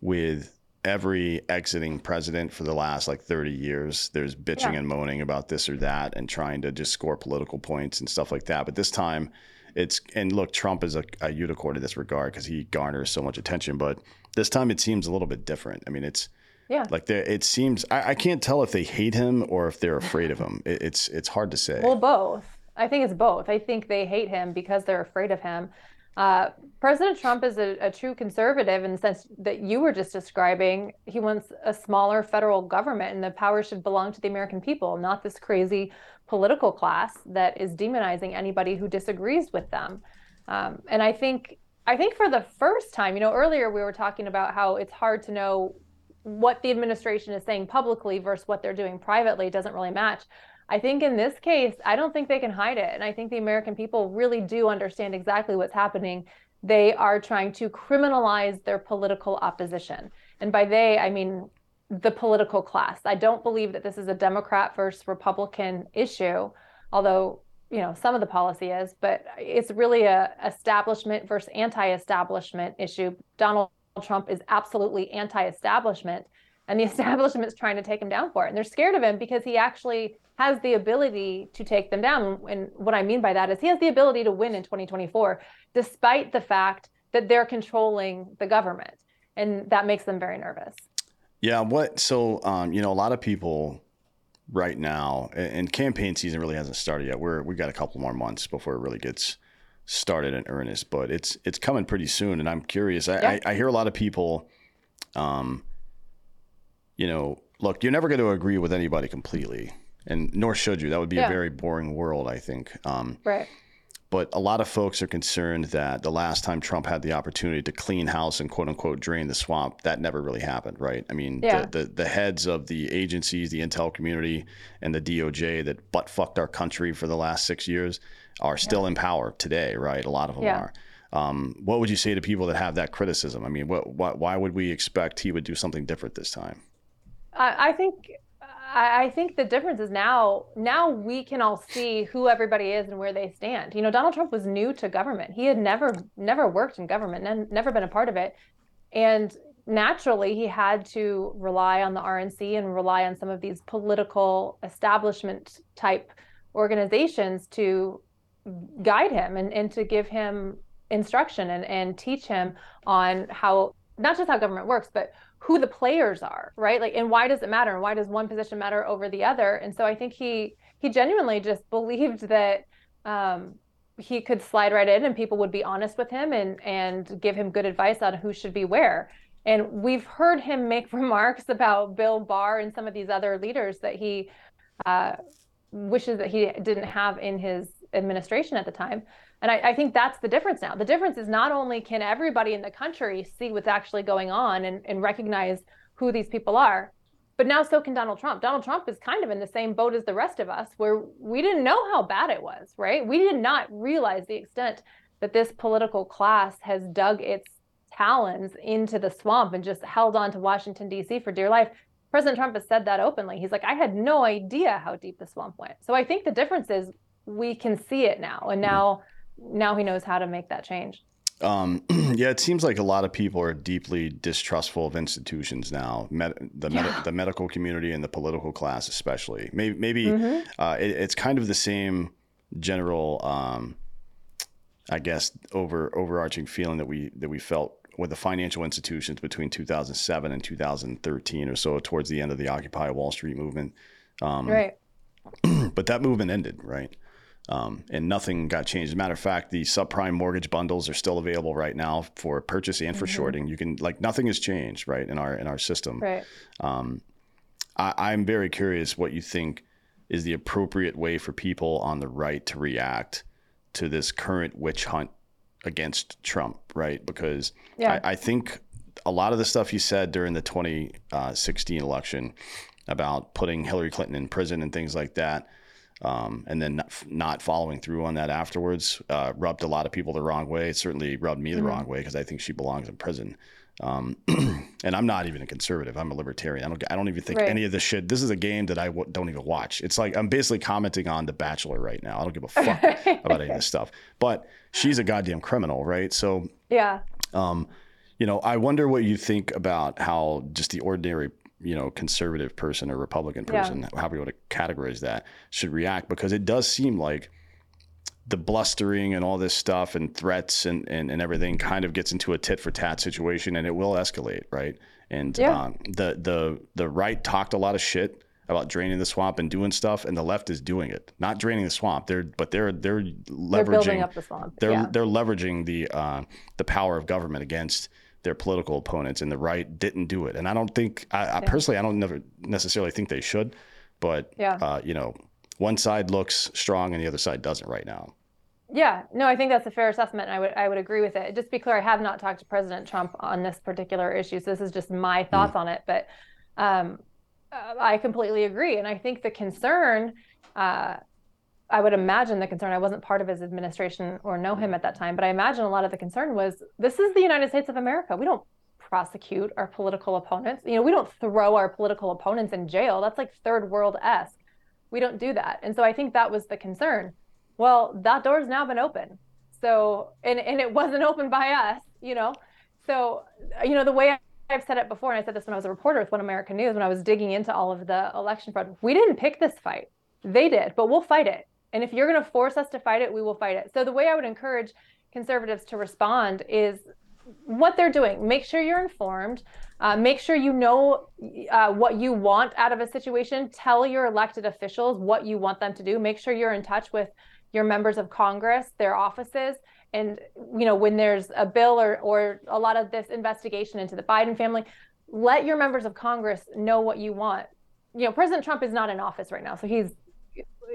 with every exiting president for the last like thirty years. There's bitching yeah. and moaning about this or that and trying to just score political points and stuff like that. But this time it's, and look, Trump is a, a unicorn in this regard because he garners so much attention, but this time it seems a little bit different. I mean, it's yeah, like there, it seems, I, I can't tell if they hate him or if they're afraid of him. It, it's, it's hard to say. Well, both. I think it's both. I think they hate him because they're afraid of him. Uh, President Trump is a, a true conservative in the sense that you were just describing. He wants a smaller federal government, and the power should belong to the American people, not this crazy political class that is demonizing anybody who disagrees with them. Um, and I think, I think for the first time, you know, earlier we were talking about how it's hard to know what the administration is saying publicly versus what they're doing privately. It doesn't really match. I think in this case, I don't think they can hide it. And I think the American people really do understand exactly what's happening. They are trying to criminalize their political opposition. And by they, I mean the political class. I don't believe that this is a Democrat versus Republican issue, although, you know, some of the policy is, but it's really a establishment versus anti-establishment issue. Donald Trump is absolutely anti-establishment, and the establishment is trying to take him down for it. And they're scared of him because he actually has the ability to take them down. And what I mean by that is he has the ability to win in twenty twenty-four, despite the fact that they're controlling the government. And that makes them very nervous. Yeah. What? So, um, you know, a lot of people right now, and campaign season really hasn't started yet. We're, we've got a couple more months before it really gets started in earnest, but it's, it's coming pretty soon. And I'm curious, I, yeah. I, I hear a lot of people, um, you know, look, you're never going to agree with anybody completely, and nor should you. That would be yeah. a very boring world, I think. Um, right. But a lot of folks are concerned that the last time Trump had the opportunity to clean house and quote unquote drain the swamp, that never really happened, right? I mean, yeah. the, the the heads of the agencies, the intel community, and the D O J that butt fucked our country for the last six years are still yeah. in power today, right? A lot of them yeah. are. Um, what would you say to people that have that criticism? I mean, what, what why would we expect he would do something different this time? I think I think the difference is now now we can all see who everybody is and where they stand. You know, Donald Trump was new to government. He had never never worked in government and never been a part of it. And naturally, he had to rely on the R N C and rely on some of these political establishment type organizations to guide him and, and to give him instruction and, and teach him on how, not just how government works, but who the players are, right? Like, and why does it matter? And why does one position matter over the other? And so I think he he genuinely just believed that um, he could slide right in and people would be honest with him and and give him good advice on who should be where. And we've heard him make remarks about Bill Barr and some of these other leaders that he uh, wishes that he didn't have in his administration at the time. And I, I think that's the difference now. The difference is not only can everybody in the country see what's actually going on and, and recognize who these people are, but now so can Donald Trump. Donald Trump is kind of in the same boat as the rest of us, where we didn't know how bad it was, right? We did not realize the extent that this political class has dug its talons into the swamp and just held on to Washington, D C for dear life. President Trump has said that openly. He's like, I had no idea how deep the swamp went. So I think the difference is we can see it now. And now... now he knows how to make that change. Um, yeah, it seems like a lot of people are deeply distrustful of institutions now, med- the, med- yeah. the medical community and the political class especially. Maybe, maybe mm-hmm. uh, it, it's kind of the same general, um, I guess, over overarching feeling that we that we felt with the financial institutions between two thousand seven and two thousand thirteen or so, towards the end of the Occupy Wall Street movement. Um, right. But that movement ended, right? Um, and nothing got changed. As a matter of fact, the subprime mortgage bundles are still available right now for purchase and for mm-hmm. shorting. You can, like, nothing has changed, right, in our in our system. Right. Um, I, I'm very curious what you think is the appropriate way for people on the right to react to this current witch hunt against Trump, right? Because yeah. I, I think a lot of the stuff he said during the twenty sixteen election about putting Hillary Clinton in prison and things like that, Um, and then not, not following through on that afterwards uh, rubbed a lot of people the wrong way. It certainly rubbed me the mm-hmm. wrong way because I think she belongs in prison. Um, and I'm not even a conservative. I'm a libertarian. I don't I don't even think right. any of this shit. This is a game that I w- don't even watch. It's like I'm basically commenting on The Bachelor right now. I don't give a fuck about any of this stuff. But she's a goddamn criminal, right? So, yeah. Um, you know, I wonder what you think about how just the ordinary, you know, conservative person or Republican person, yeah. how we want to categorize that, should react, because it does seem like the blustering and all this stuff and threats and, and, and everything kind of gets into a tit for tat situation, and it will escalate, right? And yeah. um, the the the right talked a lot of shit about draining the swamp and doing stuff, and the left is doing it. Not draining the swamp, they're but they're they're leveraging they're building up the swamp. They're yeah. they're leveraging the uh, the power of government against their political opponents, and the right didn't do it. And I don't think I, yeah. I personally I don't never necessarily think they should, but yeah. uh, you know. One side looks strong and the other side doesn't right now. Yeah, no, I think that's a fair assessment. I would I would agree with it. Just to be clear, I have not talked to President Trump on this particular issue, so this is just my thoughts mm. on it. But um, I completely agree. And I think the concern, uh, I would imagine the concern, I wasn't part of his administration or know him at that time, but I imagine a lot of the concern was, this is the United States of America. We don't prosecute our political opponents. You know, we don't throw our political opponents in jail. That's like third world-esque. We don't do that. And so I think that was the concern. Well, that door's now been open. So, and, and it wasn't open by us, you know? So, you know, the way I've said it before, and I said this when I was a reporter with One American News, when I was digging into all of the election fraud, we didn't pick this fight. They did, but we'll fight it. And if you're going to force us to fight it, we will fight it. So the way I would encourage conservatives to respond is what they're doing. Make sure you're informed. Uh, make sure you know uh, what you want out of a situation. Tell your elected officials what you want them to do. Make sure you're in touch with your members of Congress, their offices. And, you know, when there's a bill or, or a lot of this investigation into the Biden family, let your members of Congress know what you want. You know, President Trump is not in office right now, so he's,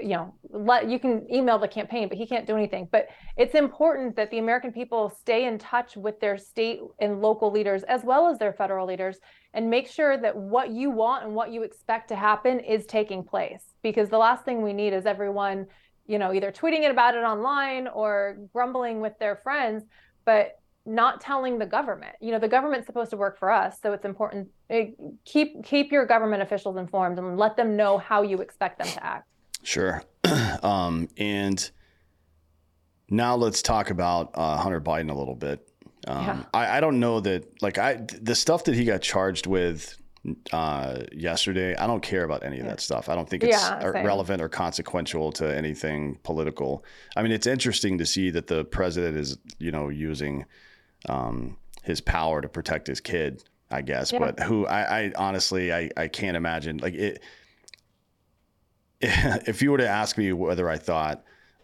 you know, let you can email the campaign, but he can't do anything. But it's important that the American people stay in touch with their state and local leaders, as well as their federal leaders, and make sure that what you want and what you expect to happen is taking place. Because the last thing we need is everyone, you know, either tweeting about it online or grumbling with their friends, but not telling the government. You know, the government's supposed to work for us, so it's important. Keep, keep your government officials informed and let them know how you expect them to act. Sure. Um, and now let's talk about uh, Hunter Biden a little bit. Um, yeah. I, I don't know that, like, I the stuff that he got charged with uh, yesterday, I don't care about any of that stuff. I don't think it's yeah, relevant or consequential to anything political. I mean, it's interesting to see that the president is, you know, using um, his power to protect his kid, I guess. Yeah. But who I, I honestly, I, I can't imagine, like, it. If you were to ask me whether I thought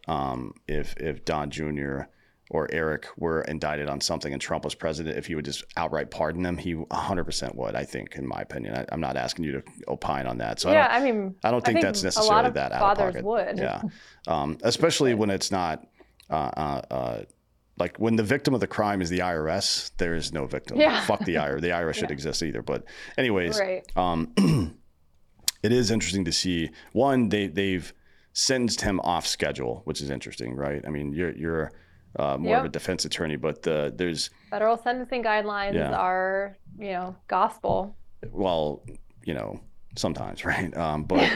um, if if Don Junior or Eric were indicted on something and Trump was president, if he would just outright pardon them, he one hundred percent would, I think, in my opinion. I, I'm not asking you to opine on that. So yeah, I, don't, I mean, I don't think, I think that's necessarily a lot of that out of pocket. Would. Yeah, um, especially when it's not uh, uh, uh, like when the victim of the crime is the I R S, there is no victim. Yeah. Fuck the I R S. The I R S should yeah. exist either. But anyways. Right. Um, it is interesting to see, one, they, they've sentenced him off schedule, which is interesting, right? I mean, you're you're uh, more yep. of a defense attorney, but the, there's... Federal sentencing guidelines yeah. are, you know, gospel. Well, you know, sometimes, right? Um, but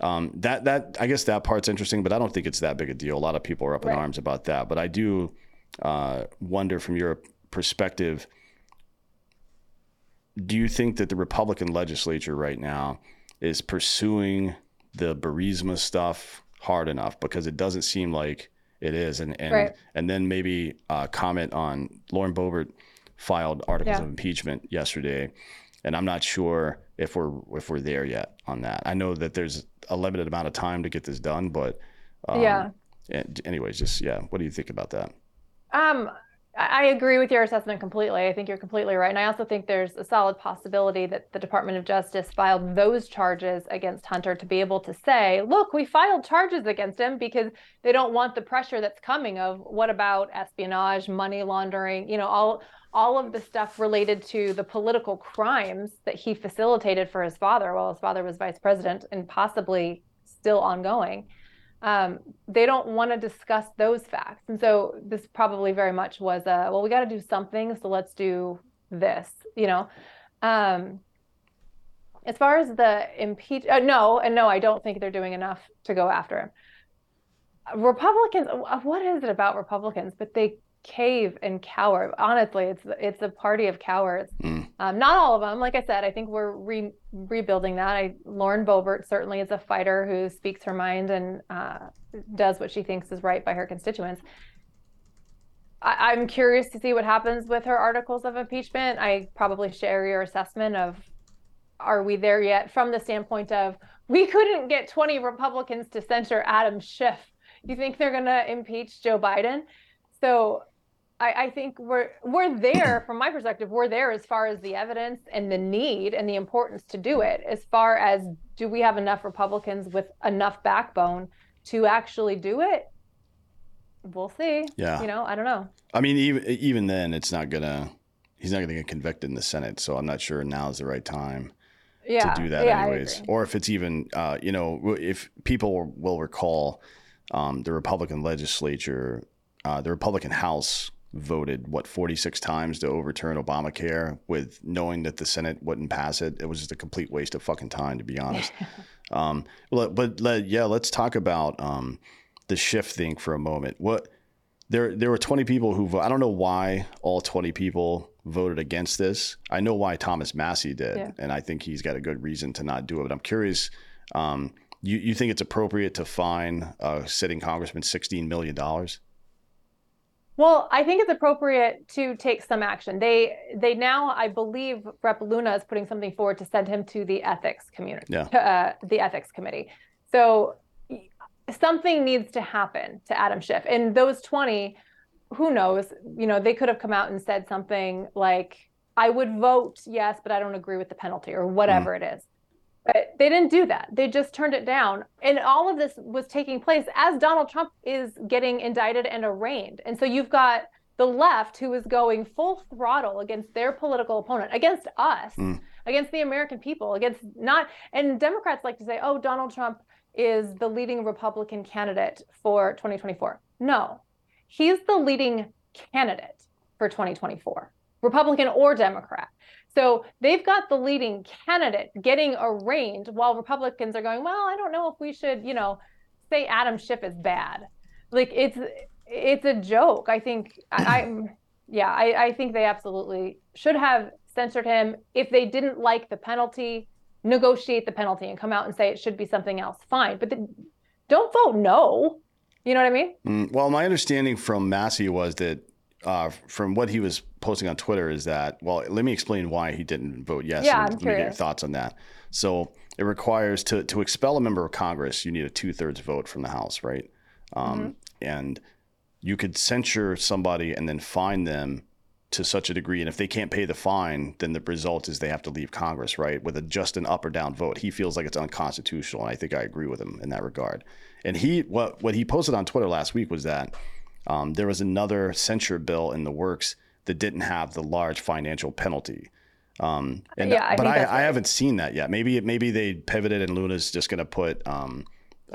um, that, that I guess that part's interesting, but I don't think it's that big a deal. A lot of people are up right. in arms about that. But I do uh, wonder from your perspective, do you think that the Republican legislature right now is pursuing the Burisma stuff hard enough? Because it doesn't seem like it is. And and, right. and then maybe uh, comment on Lauren Boebert filed articles yeah. of impeachment yesterday. And I'm not sure if we're if we're there yet on that. I know that there's a limited amount of time to get this done, but um, yeah. anyways, just, yeah. What do you think about that? Um, I agree with your assessment completely. I think you're completely right. And I also think there's a solid possibility that the Department of Justice filed those charges against Hunter to be able to say, look, we filed charges against him, because they don't want the pressure that's coming of what about espionage, money laundering, you know, all all of the stuff related to the political crimes that he facilitated for his father while his father was vice president and possibly still ongoing. um, they don't want to discuss those facts. And so this probably very much was a, well, we got to do something, so let's do this, you know. Um, as far as the impeach, uh, no, and no, I don't think they're doing enough to go after him. Republicans, what is it about Republicans? But they cave and cower. Honestly, it's it's a party of cowards. Mm. Um, not all of them. Like I said, I think we're re- rebuilding that. I, Lauren Boebert certainly is a fighter who speaks her mind and uh, does what she thinks is right by her constituents. I, I'm curious to see what happens with her articles of impeachment. I probably share your assessment of, are we there yet? From the standpoint of, we couldn't get twenty Republicans to censure Adam Schiff. You think they're going to impeach Joe Biden? So I, I think we're we're there, from my perspective, we're there as far as the evidence and the need and the importance to do it. As far as, do we have enough Republicans with enough backbone to actually do it? We'll see. Yeah. You know, I don't know. I mean, even even then, it's not going to, he's not going to get convicted in the Senate. So I'm not sure now is the right time. Yeah. To do that, yeah, anyways. Or if it's even, uh, you know, if people will recall, um, the Republican legislature, uh, the Republican House voted, what, forty-six times to overturn Obamacare, with knowing that the Senate wouldn't pass it. It was just a complete waste of fucking time, to be honest. um, but, but yeah, let's talk about um, the Schiff thing for a moment. What there there were twenty people who, I don't know why all twenty people voted against this. I know why Thomas Massie did, yeah. And I think he's got a good reason to not do it. But I'm curious, um, you, you think it's appropriate to fine a sitting congressman sixteen million dollars? Well, I think it's appropriate to take some action. They they now, I believe, Representative Luna is putting something forward to send him to the ethics community, yeah. to, uh, the ethics committee. So something needs to happen to Adam Schiff. And those twenty, who knows? You know, they could have come out and said something like, "I would vote yes, but I don't agree with the penalty," or whatever mm. it is. But they didn't do that. They just turned it down. And all of this was taking place as Donald Trump is getting indicted and arraigned. And so you've got the left who is going full throttle against their political opponent, against us, mm. against the American people, against not, and Democrats like to say, oh, Donald Trump is the leading Republican candidate for twenty twenty-four. No, he's the leading candidate for twenty twenty-four, Republican or Democrat. So they've got the leading candidate getting arraigned while Republicans are going, well, I don't know if we should, you know, say Adam Schiff is bad. Like, it's it's a joke. I think, I, yeah, I, I think they absolutely should have censored him. If they didn't like the penalty, negotiate the penalty and come out and say it should be something else. Fine. But the, don't vote no. You know what I mean? Mm, well, my understanding from Massie was that Uh, from what he was posting on Twitter is that, well, let me explain why he didn't vote yes. Yeah, and I'm let curious. me get your thoughts on that. So it requires to, to expel a member of Congress, you need a two thirds vote from the House, right? Um, mm-hmm. And you could censure somebody and then fine them to such a degree. And if they can't pay the fine, then the result is they have to leave Congress, right? With a, just an up or down vote. He feels like it's unconstitutional. And I think I agree with him in that regard. And he, what, what he posted on Twitter last week was that Um, there was another censure bill in the works that didn't have the large financial penalty. Um, and yeah, I but I, right. I haven't seen that yet. Maybe maybe they pivoted and Luna's just going to put um,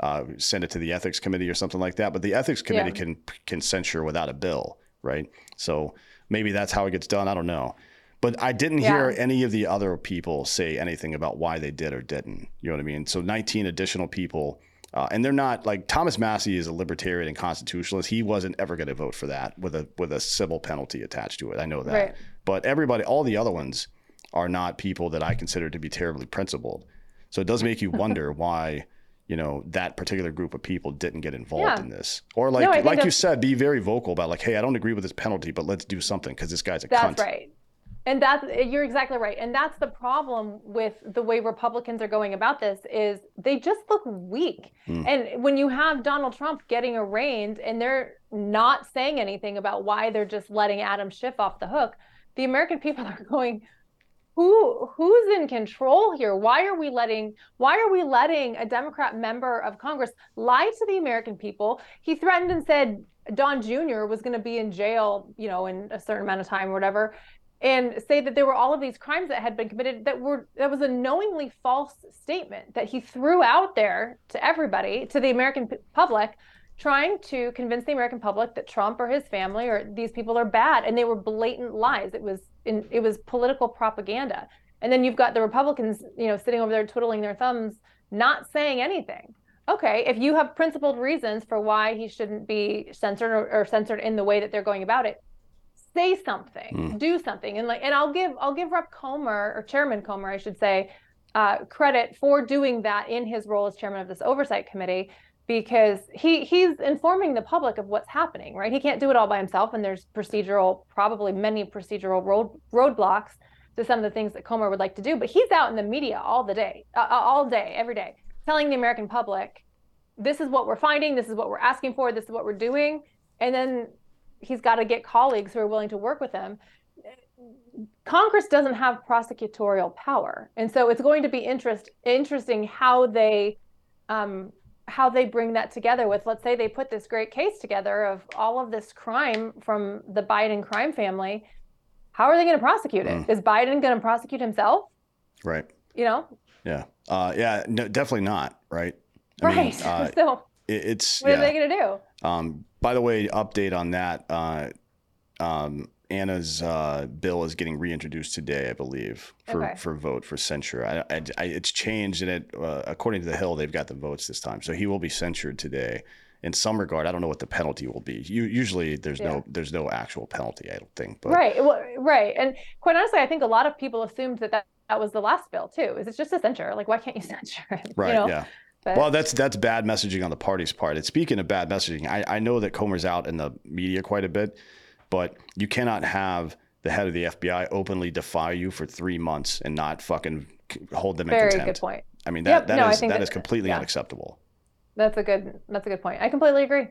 uh, send it to the ethics committee or something like that. But the ethics committee yeah. can can censure without a bill, right? So maybe that's how it gets done. I don't know. But I didn't yeah. hear any of the other people say anything about why they did or didn't. You know what I mean? So nineteen additional people. Uh, and they're not like Thomas Massie is a libertarian and constitutionalist. He wasn't ever going to vote for that with a with a civil penalty attached to it. I know that. Right. But everybody, all the other ones are not people that I consider to be terribly principled. So it does make you wonder why, you know, that particular group of people didn't get involved yeah. in this. Or like no, like that's... you said, be very vocal about like, hey, I don't agree with this penalty, but let's do something because this guy's a that's cunt. That's right. And that's you're exactly right. And that's the problem with the way Republicans are going about this is they just look weak. Mm. And when you have Donald Trump getting arraigned and they're not saying anything about why they're just letting Adam Schiff off the hook, the American people are going, who who's in control here? Why are we letting why are we letting a Democrat member of Congress lie to the American people? He threatened and said Don Junior was going to be in jail, you know, in a certain amount of time or whatever. and say that there were all of these crimes that had been committed that were, that was a knowingly false statement that he threw out there to everybody, to the American public, trying to convince the American public that Trump or his family or these people are bad, and they were blatant lies. It was in, it was political propaganda. And then you've got the Republicans, you know, sitting over there twiddling their thumbs, not saying anything. Okay, if you have principled reasons for why he shouldn't be censored or, or censored in the way that they're going about it, say something, mm. do something, and like, and I'll give I'll give Representative Comer, or Chairman Comer, I should say, uh, credit for doing that in his role as chairman of this oversight committee, because he he's informing the public of what's happening, right? He can't do it all by himself, and there's procedural, probably many procedural road roadblocks to some of the things that Comer would like to do. But he's out in the media all the day, uh, all day, every day, telling the American public, this is what we're finding, this is what we're asking for, this is what we're doing, and then he's got to get colleagues who are willing to work with him. Congress doesn't have prosecutorial power, and so it's going to be interest, interesting how they um, how they bring that together with, let's say they put this great case together of all of this crime from the Biden crime family. How are they going to prosecute it? Mm. Is Biden going to prosecute himself? Right. You know? Yeah. Uh, yeah, no, definitely not, right? I right. Mean, uh, so it, it's, what yeah. are they going to do? Um, by the way, update on that. Uh, um, Anna's uh, bill is getting reintroduced today, I believe, for, okay. for vote for censure. I, I, I, it's changed, and it, uh, according to the Hill, they've got the votes this time. So he will be censured today. In some regard, I don't know what the penalty will be. You, usually, there's yeah. no there's no actual penalty, I don't think. But... Right, well, right, and quite honestly, I think a lot of people assumed that that, that was the last bill too. Is it's just a censure? Like, why can't you censure it? Right. You know? Yeah. But... Well, that's that's bad messaging on the party's part. And speaking of bad messaging, I, I know that Comer's out in the media quite a bit, but you cannot have the head of the F B I openly defy you for three months and not fucking hold them in Very contempt. Very good point. I mean, that yep. that no, is that, that is completely yeah. unacceptable. That's a good. That's a good point. I completely agree.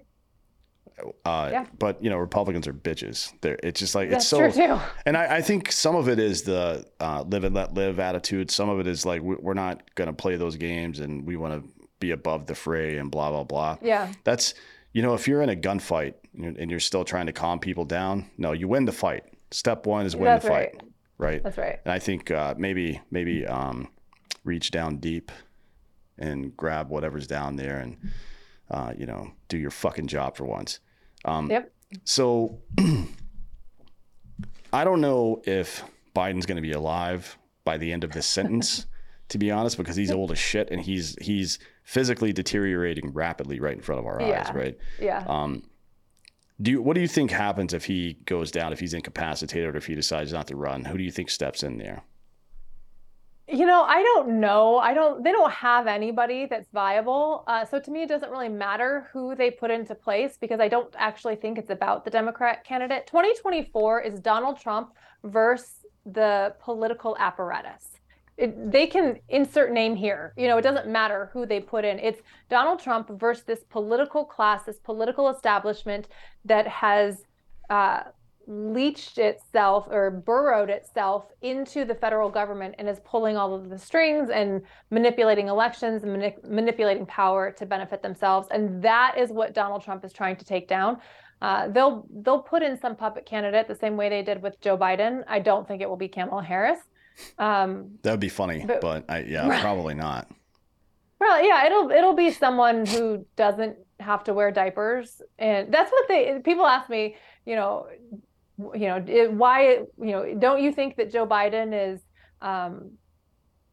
Uh, yeah. But you know, Republicans are bitches. They're, it's just like that's it's so. True too. And I, I think some of it is the uh, live and let live attitude. Some of it is like we, we're not going to play those games, and we want to be above the fray and blah blah blah. Yeah. That's you know, if you're in a gunfight and you're still trying to calm people down, no, you win the fight. Step one is win that's the right. fight. Right. That's right. And I think uh, maybe maybe um, reach down deep and grab whatever's down there and, uh, you know, do your fucking job for once. Um, yep. So I don't know if Biden's going to be alive by the end of this sentence, to be honest, because he's old as shit and he's he's physically deteriorating rapidly right in front of our yeah. eyes, right? Yeah. Um, do you, what do you think happens if he goes down, if he's incapacitated or if he decides not to run? Who do you think steps in there? You know, I don't know. I don't, they don't have anybody that's viable. Uh, so to me, it doesn't really matter who they put into place because I don't actually think it's about the Democrat candidate. twenty twenty-four is Donald Trump versus the political apparatus. It, they can insert name here. You know, it doesn't matter who they put in. It's Donald Trump versus this political class, this political establishment that has, uh, leached itself or burrowed itself into the federal government and is pulling all of the strings and manipulating elections and mani- manipulating power to benefit themselves. And that is what Donald Trump is trying to take down. Uh, they'll they'll put in some puppet candidate the same way they did with Joe Biden. I don't think it will be Kamala Harris. Um, that would be funny, but, but I, yeah, right. probably not. Well, yeah, it'll it'll be someone who doesn't have to wear diapers, and that's what they people ask me. You know. You know, it, why, you know, don't you think that Joe Biden is, um,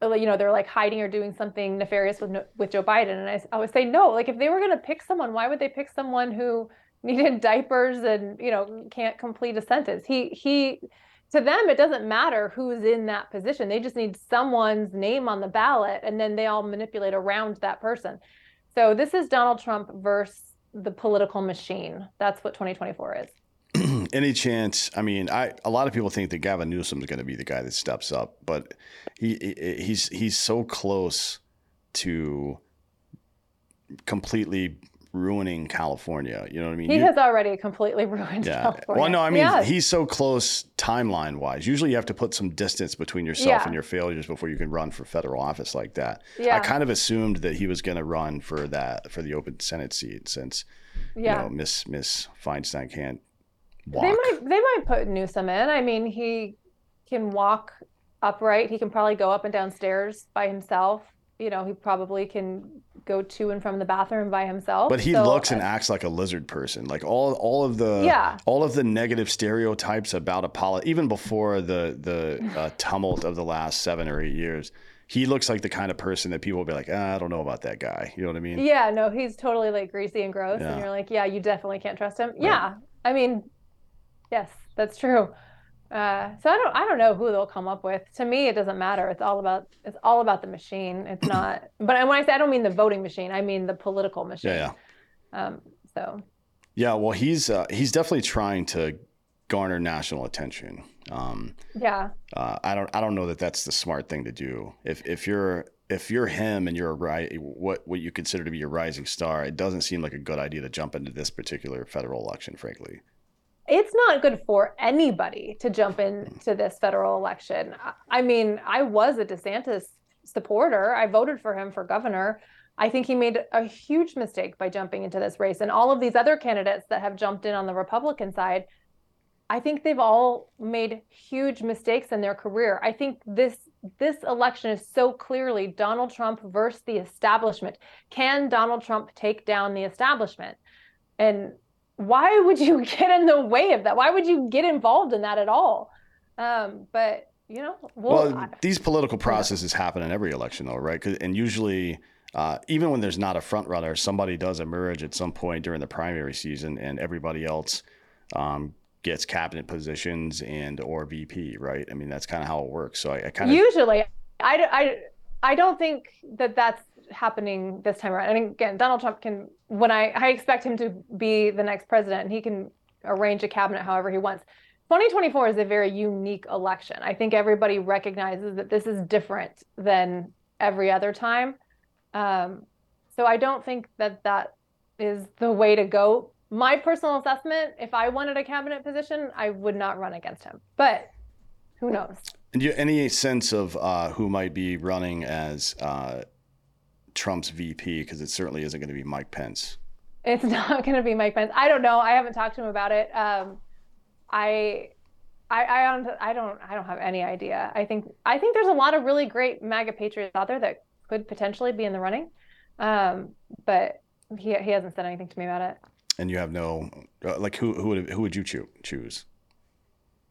you know, they're like hiding or doing something nefarious with with Joe Biden? And I, I would say, no, like if they were going to pick someone, why would they pick someone who needed diapers and, you know, can't complete a sentence? He he to them, it doesn't matter who's in that position. They just need someone's name on the ballot and then they all manipulate around that person. So this is Donald Trump versus the political machine. That's what twenty twenty-four is. Any chance? I mean, I a lot of people think that Gavin Newsom is going to be the guy that steps up, but he, he he's he's so close to completely ruining California. You know what I mean? He you, has already completely ruined yeah. California. Well, no, I mean, he he's so close timeline wise. Usually you have to put some distance between yourself yeah. and your failures before you can run for federal office like that. Yeah. I kind of assumed that he was going to run for that for the open Senate seat since yeah. you know, Miss Miss Feinstein can't walk. They might they might put Newsom in. I mean, he can walk upright. He can probably go up and down stairs by himself. You know, he probably can go to and from the bathroom by himself. But he so, looks and acts like a lizard person. Like all all of the yeah. all of the negative stereotypes about a poli- even before the the uh, tumult of the last seven or eight years. He looks like the kind of person that people will be like, ah, I don't know about that guy. You know what I mean? Yeah, no, he's totally like greasy and gross. Yeah. And you're like, yeah, you definitely can't trust him. Right. Yeah. I mean, yes, that's true. Uh, so I don't I don't know who they'll come up with. To me, it doesn't matter. It's all about it's all about the machine. It's not. But when I say I don't mean the voting machine, I mean the political machine. Yeah. yeah. Um, so. Yeah. Well, he's uh, he's definitely trying to garner national attention. Um, yeah. Uh, I don't I don't know that that's the smart thing to do. If if you're if you're him and you're a ri- what what you consider to be your rising star, it doesn't seem like a good idea to jump into this particular federal election, frankly. It's not good for anybody to jump into this federal election. I mean, I was a DeSantis supporter. I voted for him for governor. I think he made a huge mistake by jumping into this race. And all of these other candidates that have jumped in on the Republican side, I think they've all made huge mistakes in their career. I think this this election is so clearly Donald Trump versus the establishment. Can Donald Trump take down the establishment? And why would you get in the way of that? Why would you get involved in that at all? Um, but, you know, we'll, well I, these political processes yeah. happen in every election, though, right? And usually, uh, even when there's not a front runner, somebody does emerge at some point during the primary season and everybody else um, gets cabinet positions and or V P, right? I mean, that's kind of how it works. So I, I kind of usually I, I, I don't think that that's happening this time around. And again, Donald Trump can, when I, I expect him to be the next president, and he can arrange a cabinet however he wants. twenty twenty-four is a very unique election. I think everybody recognizes that this is different than every other time. Um, so I don't think that that is the way to go. My personal assessment, if I wanted a cabinet position, I would not run against him, but who knows? And you, any sense of uh, who might be running as uh, Trump's V P, because it certainly isn't going to be Mike Pence. It's not going to be Mike Pence. I don't know. I haven't talked to him about it. Um, I, I, I don't, I don't, I don't have any idea. I think, I think there's a lot of really great MAGA patriots out there that could potentially be in the running, um, but he he hasn't said anything to me about it. And you have no, uh, like, who who would who would you cho- choose?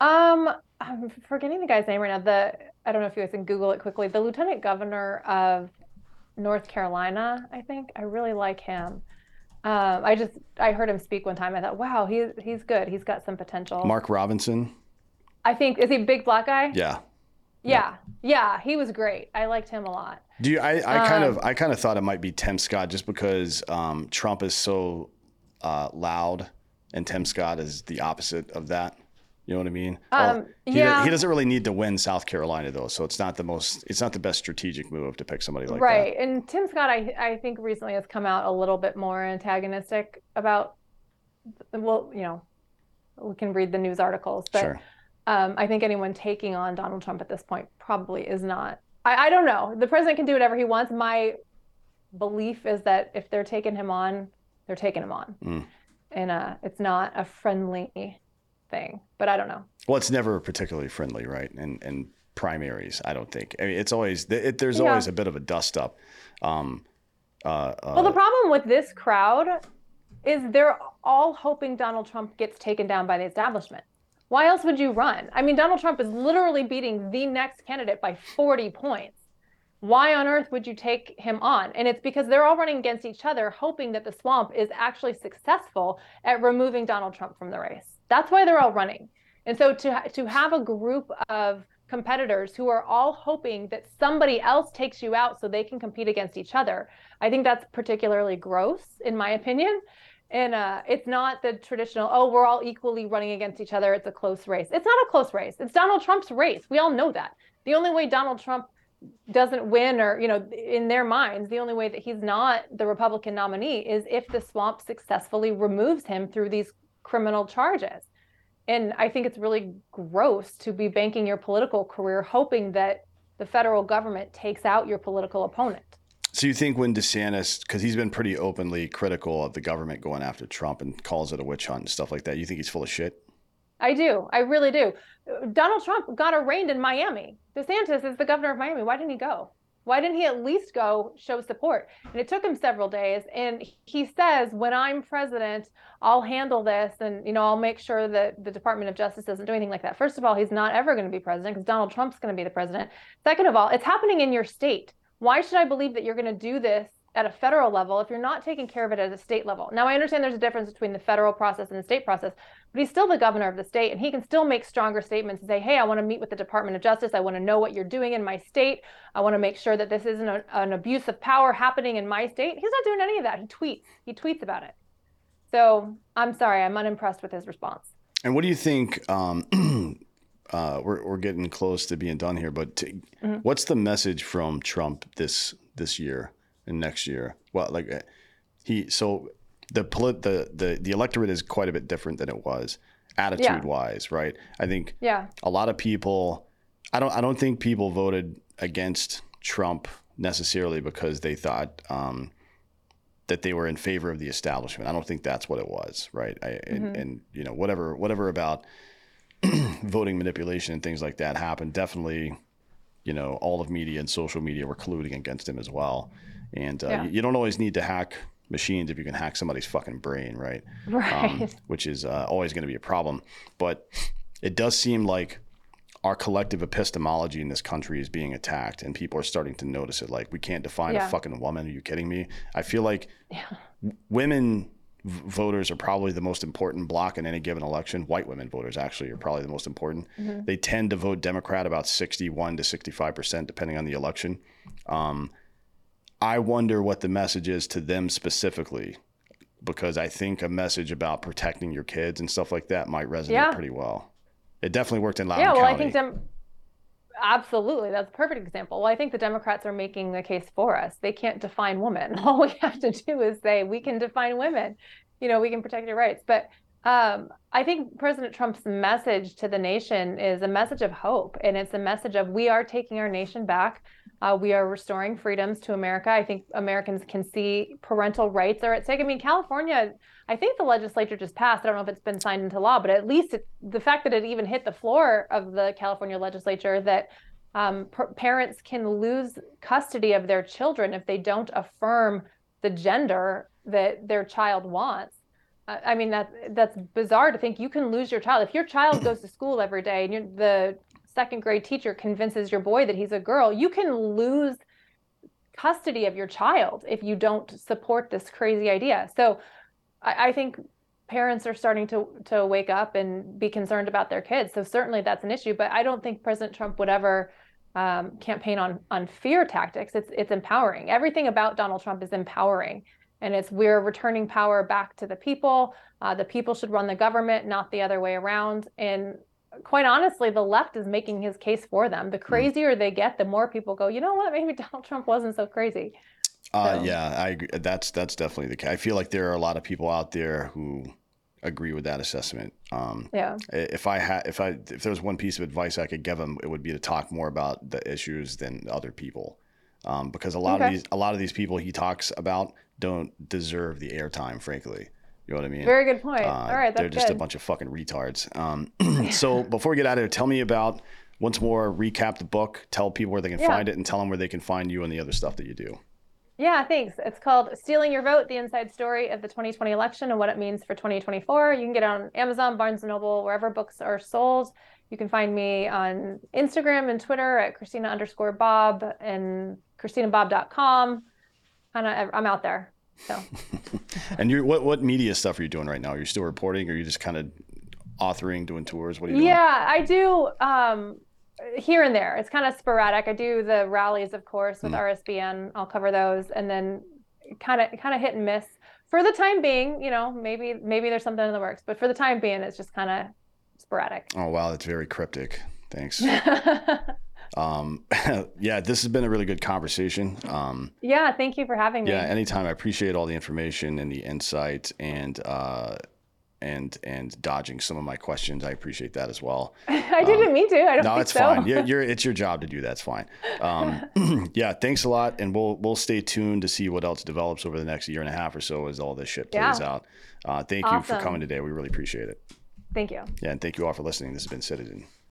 Um, I'm forgetting the guy's name right now. The I don't know if you guys can Google it quickly. The lieutenant governor of North Carolina, I think. I really like him. Um, I just, I heard him speak one time. I thought, wow, he, he's good. He's got some potential. Mark Robinson? I think, is he a big black guy? Yeah. Yeah. Yeah. yeah he was great. I liked him a lot. Do you, I, I um, kind of, I kind of thought it might be Tim Scott just because um, Trump is so uh, loud and Tim Scott is the opposite of that. You know what I mean? Um, well, he, yeah. he doesn't really need to win South Carolina, though. So it's not the most, it's not the best strategic move to pick somebody like right. that. Right. And Tim Scott, I I think recently has come out a little bit more antagonistic about, well, you know, we can read the news articles. But sure. um, I think anyone taking on Donald Trump at this point probably is not, I, I don't know. The president can do whatever he wants. My belief is that if they're taking him on, they're taking him on. Mm. And uh, it's not a friendly thing, but I don't know. Well, it's never particularly friendly, right? And and primaries, I don't think. I mean, it's always it, there's yeah. always a bit of a dust up. Um, uh, uh, well, the problem with this crowd is they're all hoping Donald Trump gets taken down by the establishment. Why else would you run? I mean, Donald Trump is literally beating the next candidate by forty points. Why on earth would you take him on? And it's because they're all running against each other, hoping that the swamp is actually successful at removing Donald Trump from the race. That's why they're all running. And so to to have a group of competitors who are all hoping that somebody else takes you out so they can compete against each other, I think that's particularly gross, in my opinion. And uh, it's not the traditional, oh, we're all equally running against each other. It's a close race. It's not a close race. It's Donald Trump's race. We all know that. The only way Donald Trump doesn't win, or, you know, in their minds, the only way that he's not the Republican nominee is if the swamp successfully removes him through these criminal charges. And I think it's really gross to be banking your political career hoping that the federal government takes out your political opponent. So you think when DeSantis, because he's been pretty openly critical of the government going after Trump and calls it a witch hunt and stuff like that, you think he's full of shit? I do. I really do. Donald Trump got arraigned in Miami. DeSantis is the governor of Miami. Why didn't he go? Why didn't he at least go show support? And it took him several days. And he says, when I'm president, I'll handle this. And, you know, I'll make sure that the Department of Justice doesn't do anything like that. First of all, he's not ever going to be president because Donald Trump's going to be the president. Second of all, it's happening in your state. Why should I believe that you're going to do this at a federal level if you're not taking care of it at a state level? Now, I understand there's a difference between the federal process and the state process, but he's still the governor of the state, and he can still make stronger statements and say, hey, I want to meet with the Department of Justice. I want to know what you're doing in my state. I want to make sure that this isn't a, an abuse of power happening in my state. He's not doing any of that. He tweets. He tweets about it. So I'm sorry. I'm unimpressed with his response. And what do you think? Um, uh, we're, we're getting close to being done here, but to, mm-hmm. what's the message from Trump this this year? And next year, well, like he, so the, polit, the the the electorate is quite a bit different than it was attitude yeah. wise, right? I think yeah. a lot of people, I don't I don't think people voted against Trump necessarily because they thought um, that they were in favor of the establishment. I don't think that's what it was, right? I, mm-hmm. and, and you know whatever whatever about voting manipulation and things like that happened. Definitely, you know, all of media and social media were colluding against him as well. And uh, yeah. you don't always need to hack machines if you can hack somebody's fucking brain, right? Right. Um, which is uh, always going to be a problem. But it does seem like our collective epistemology in this country is being attacked, and people are starting to notice it. Like, we can't define yeah. a fucking woman. Are you kidding me? I feel like yeah. women v- voters are probably the most important block in any given election. White women voters actually are probably the most important. Mm-hmm. They tend to vote Democrat about sixty-one to sixty-five percent, depending on the election. Um, I wonder what the message is to them specifically, because I think a message about protecting your kids and stuff like that might resonate yeah. pretty well. It definitely worked in Loudoun County. Yeah, well, County. I think Dem- absolutely. That's a perfect example. Well, I think the Democrats are making the case for us. They can't define women. All we have to do is say we can define women. You know, we can protect your rights. But um, I think President Trump's message to the nation is a message of hope, and it's a message of we are taking our nation back. Uh, we are restoring freedoms to America. I think Americans can see parental rights are at stake. I mean, California, I think the legislature just passed. I don't know if it's been signed into law, but at least it, the fact that it even hit the floor of the California legislature that um, pr- parents can lose custody of their children if they don't affirm the gender that their child wants. I mean, that that's bizarre to think you can lose your child. If your child goes to school every day and you're, the second grade teacher convinces your boy that he's a girl, you can lose custody of your child if you don't support this crazy idea. So I, I think parents are starting to, to wake up and be concerned about their kids. So certainly that's an issue, but I don't think President Trump would ever um, campaign on, on fear tactics. It's, it's empowering. Everything about Donald Trump is empowering. And it's we're returning power back to the people. Uh, the people should run the government, not the other way around. And quite honestly, the left is making his case for them. The crazier they get, the more people go, you know what? Maybe Donald Trump wasn't so crazy. So. Uh, yeah, I agree. That's that's definitely the case. I feel like there are a lot of people out there who agree with that assessment. Um, yeah. If I had, if I, if there was one piece of advice I could give them, it would be to talk more about the issues than other people, um, because a lot okay. of these, a lot of these people he talks about don't deserve the airtime, frankly. You know what I mean? Very good point. Uh, All right, that's they're just good. A bunch of fucking retards. Um, so before we get out of here, tell me about, once more, recap the book, tell people where they can yeah. find it, and tell them where they can find you and the other stuff that you do. Yeah, thanks. It's called Stealing Your Vote, the Inside Story of the twenty twenty Election and What It Means for twenty twenty-four. You can get it on Amazon, Barnes and Noble, wherever books are sold. You can find me on Instagram and Twitter at Christina underscore Bob and Christina Bob dot com. I'm out there. So. And you, what what media stuff are you doing right now? Are you still reporting, or are you just kind of authoring, doing tours? What are you doing? Yeah, I do um, here and there. It's kind of sporadic. I do the rallies, of course, with mm. R S B N. I'll cover those, and then kind of kind of hit and miss for the time being. You know, maybe maybe there's something in the works, but for the time being, it's just kind of sporadic. Oh wow, that's very cryptic. Thanks. Um, yeah, this has been a really good conversation. Um, yeah, thank you for having me. Yeah, anytime. I appreciate all the information and the insight and, uh, and, and dodging some of my questions. I appreciate that as well. I didn't um, mean to. I don't no, think so. No, it's fine. You're, you're, it's your job to do that. It's fine. Um, yeah, thanks a lot. And we'll, we'll stay tuned to see what else develops over the next year and a half or so as all this shit plays yeah. out. Uh, thank awesome. you for coming today. We really appreciate it. Thank you. Yeah, and thank you all for listening. This has been Citizen.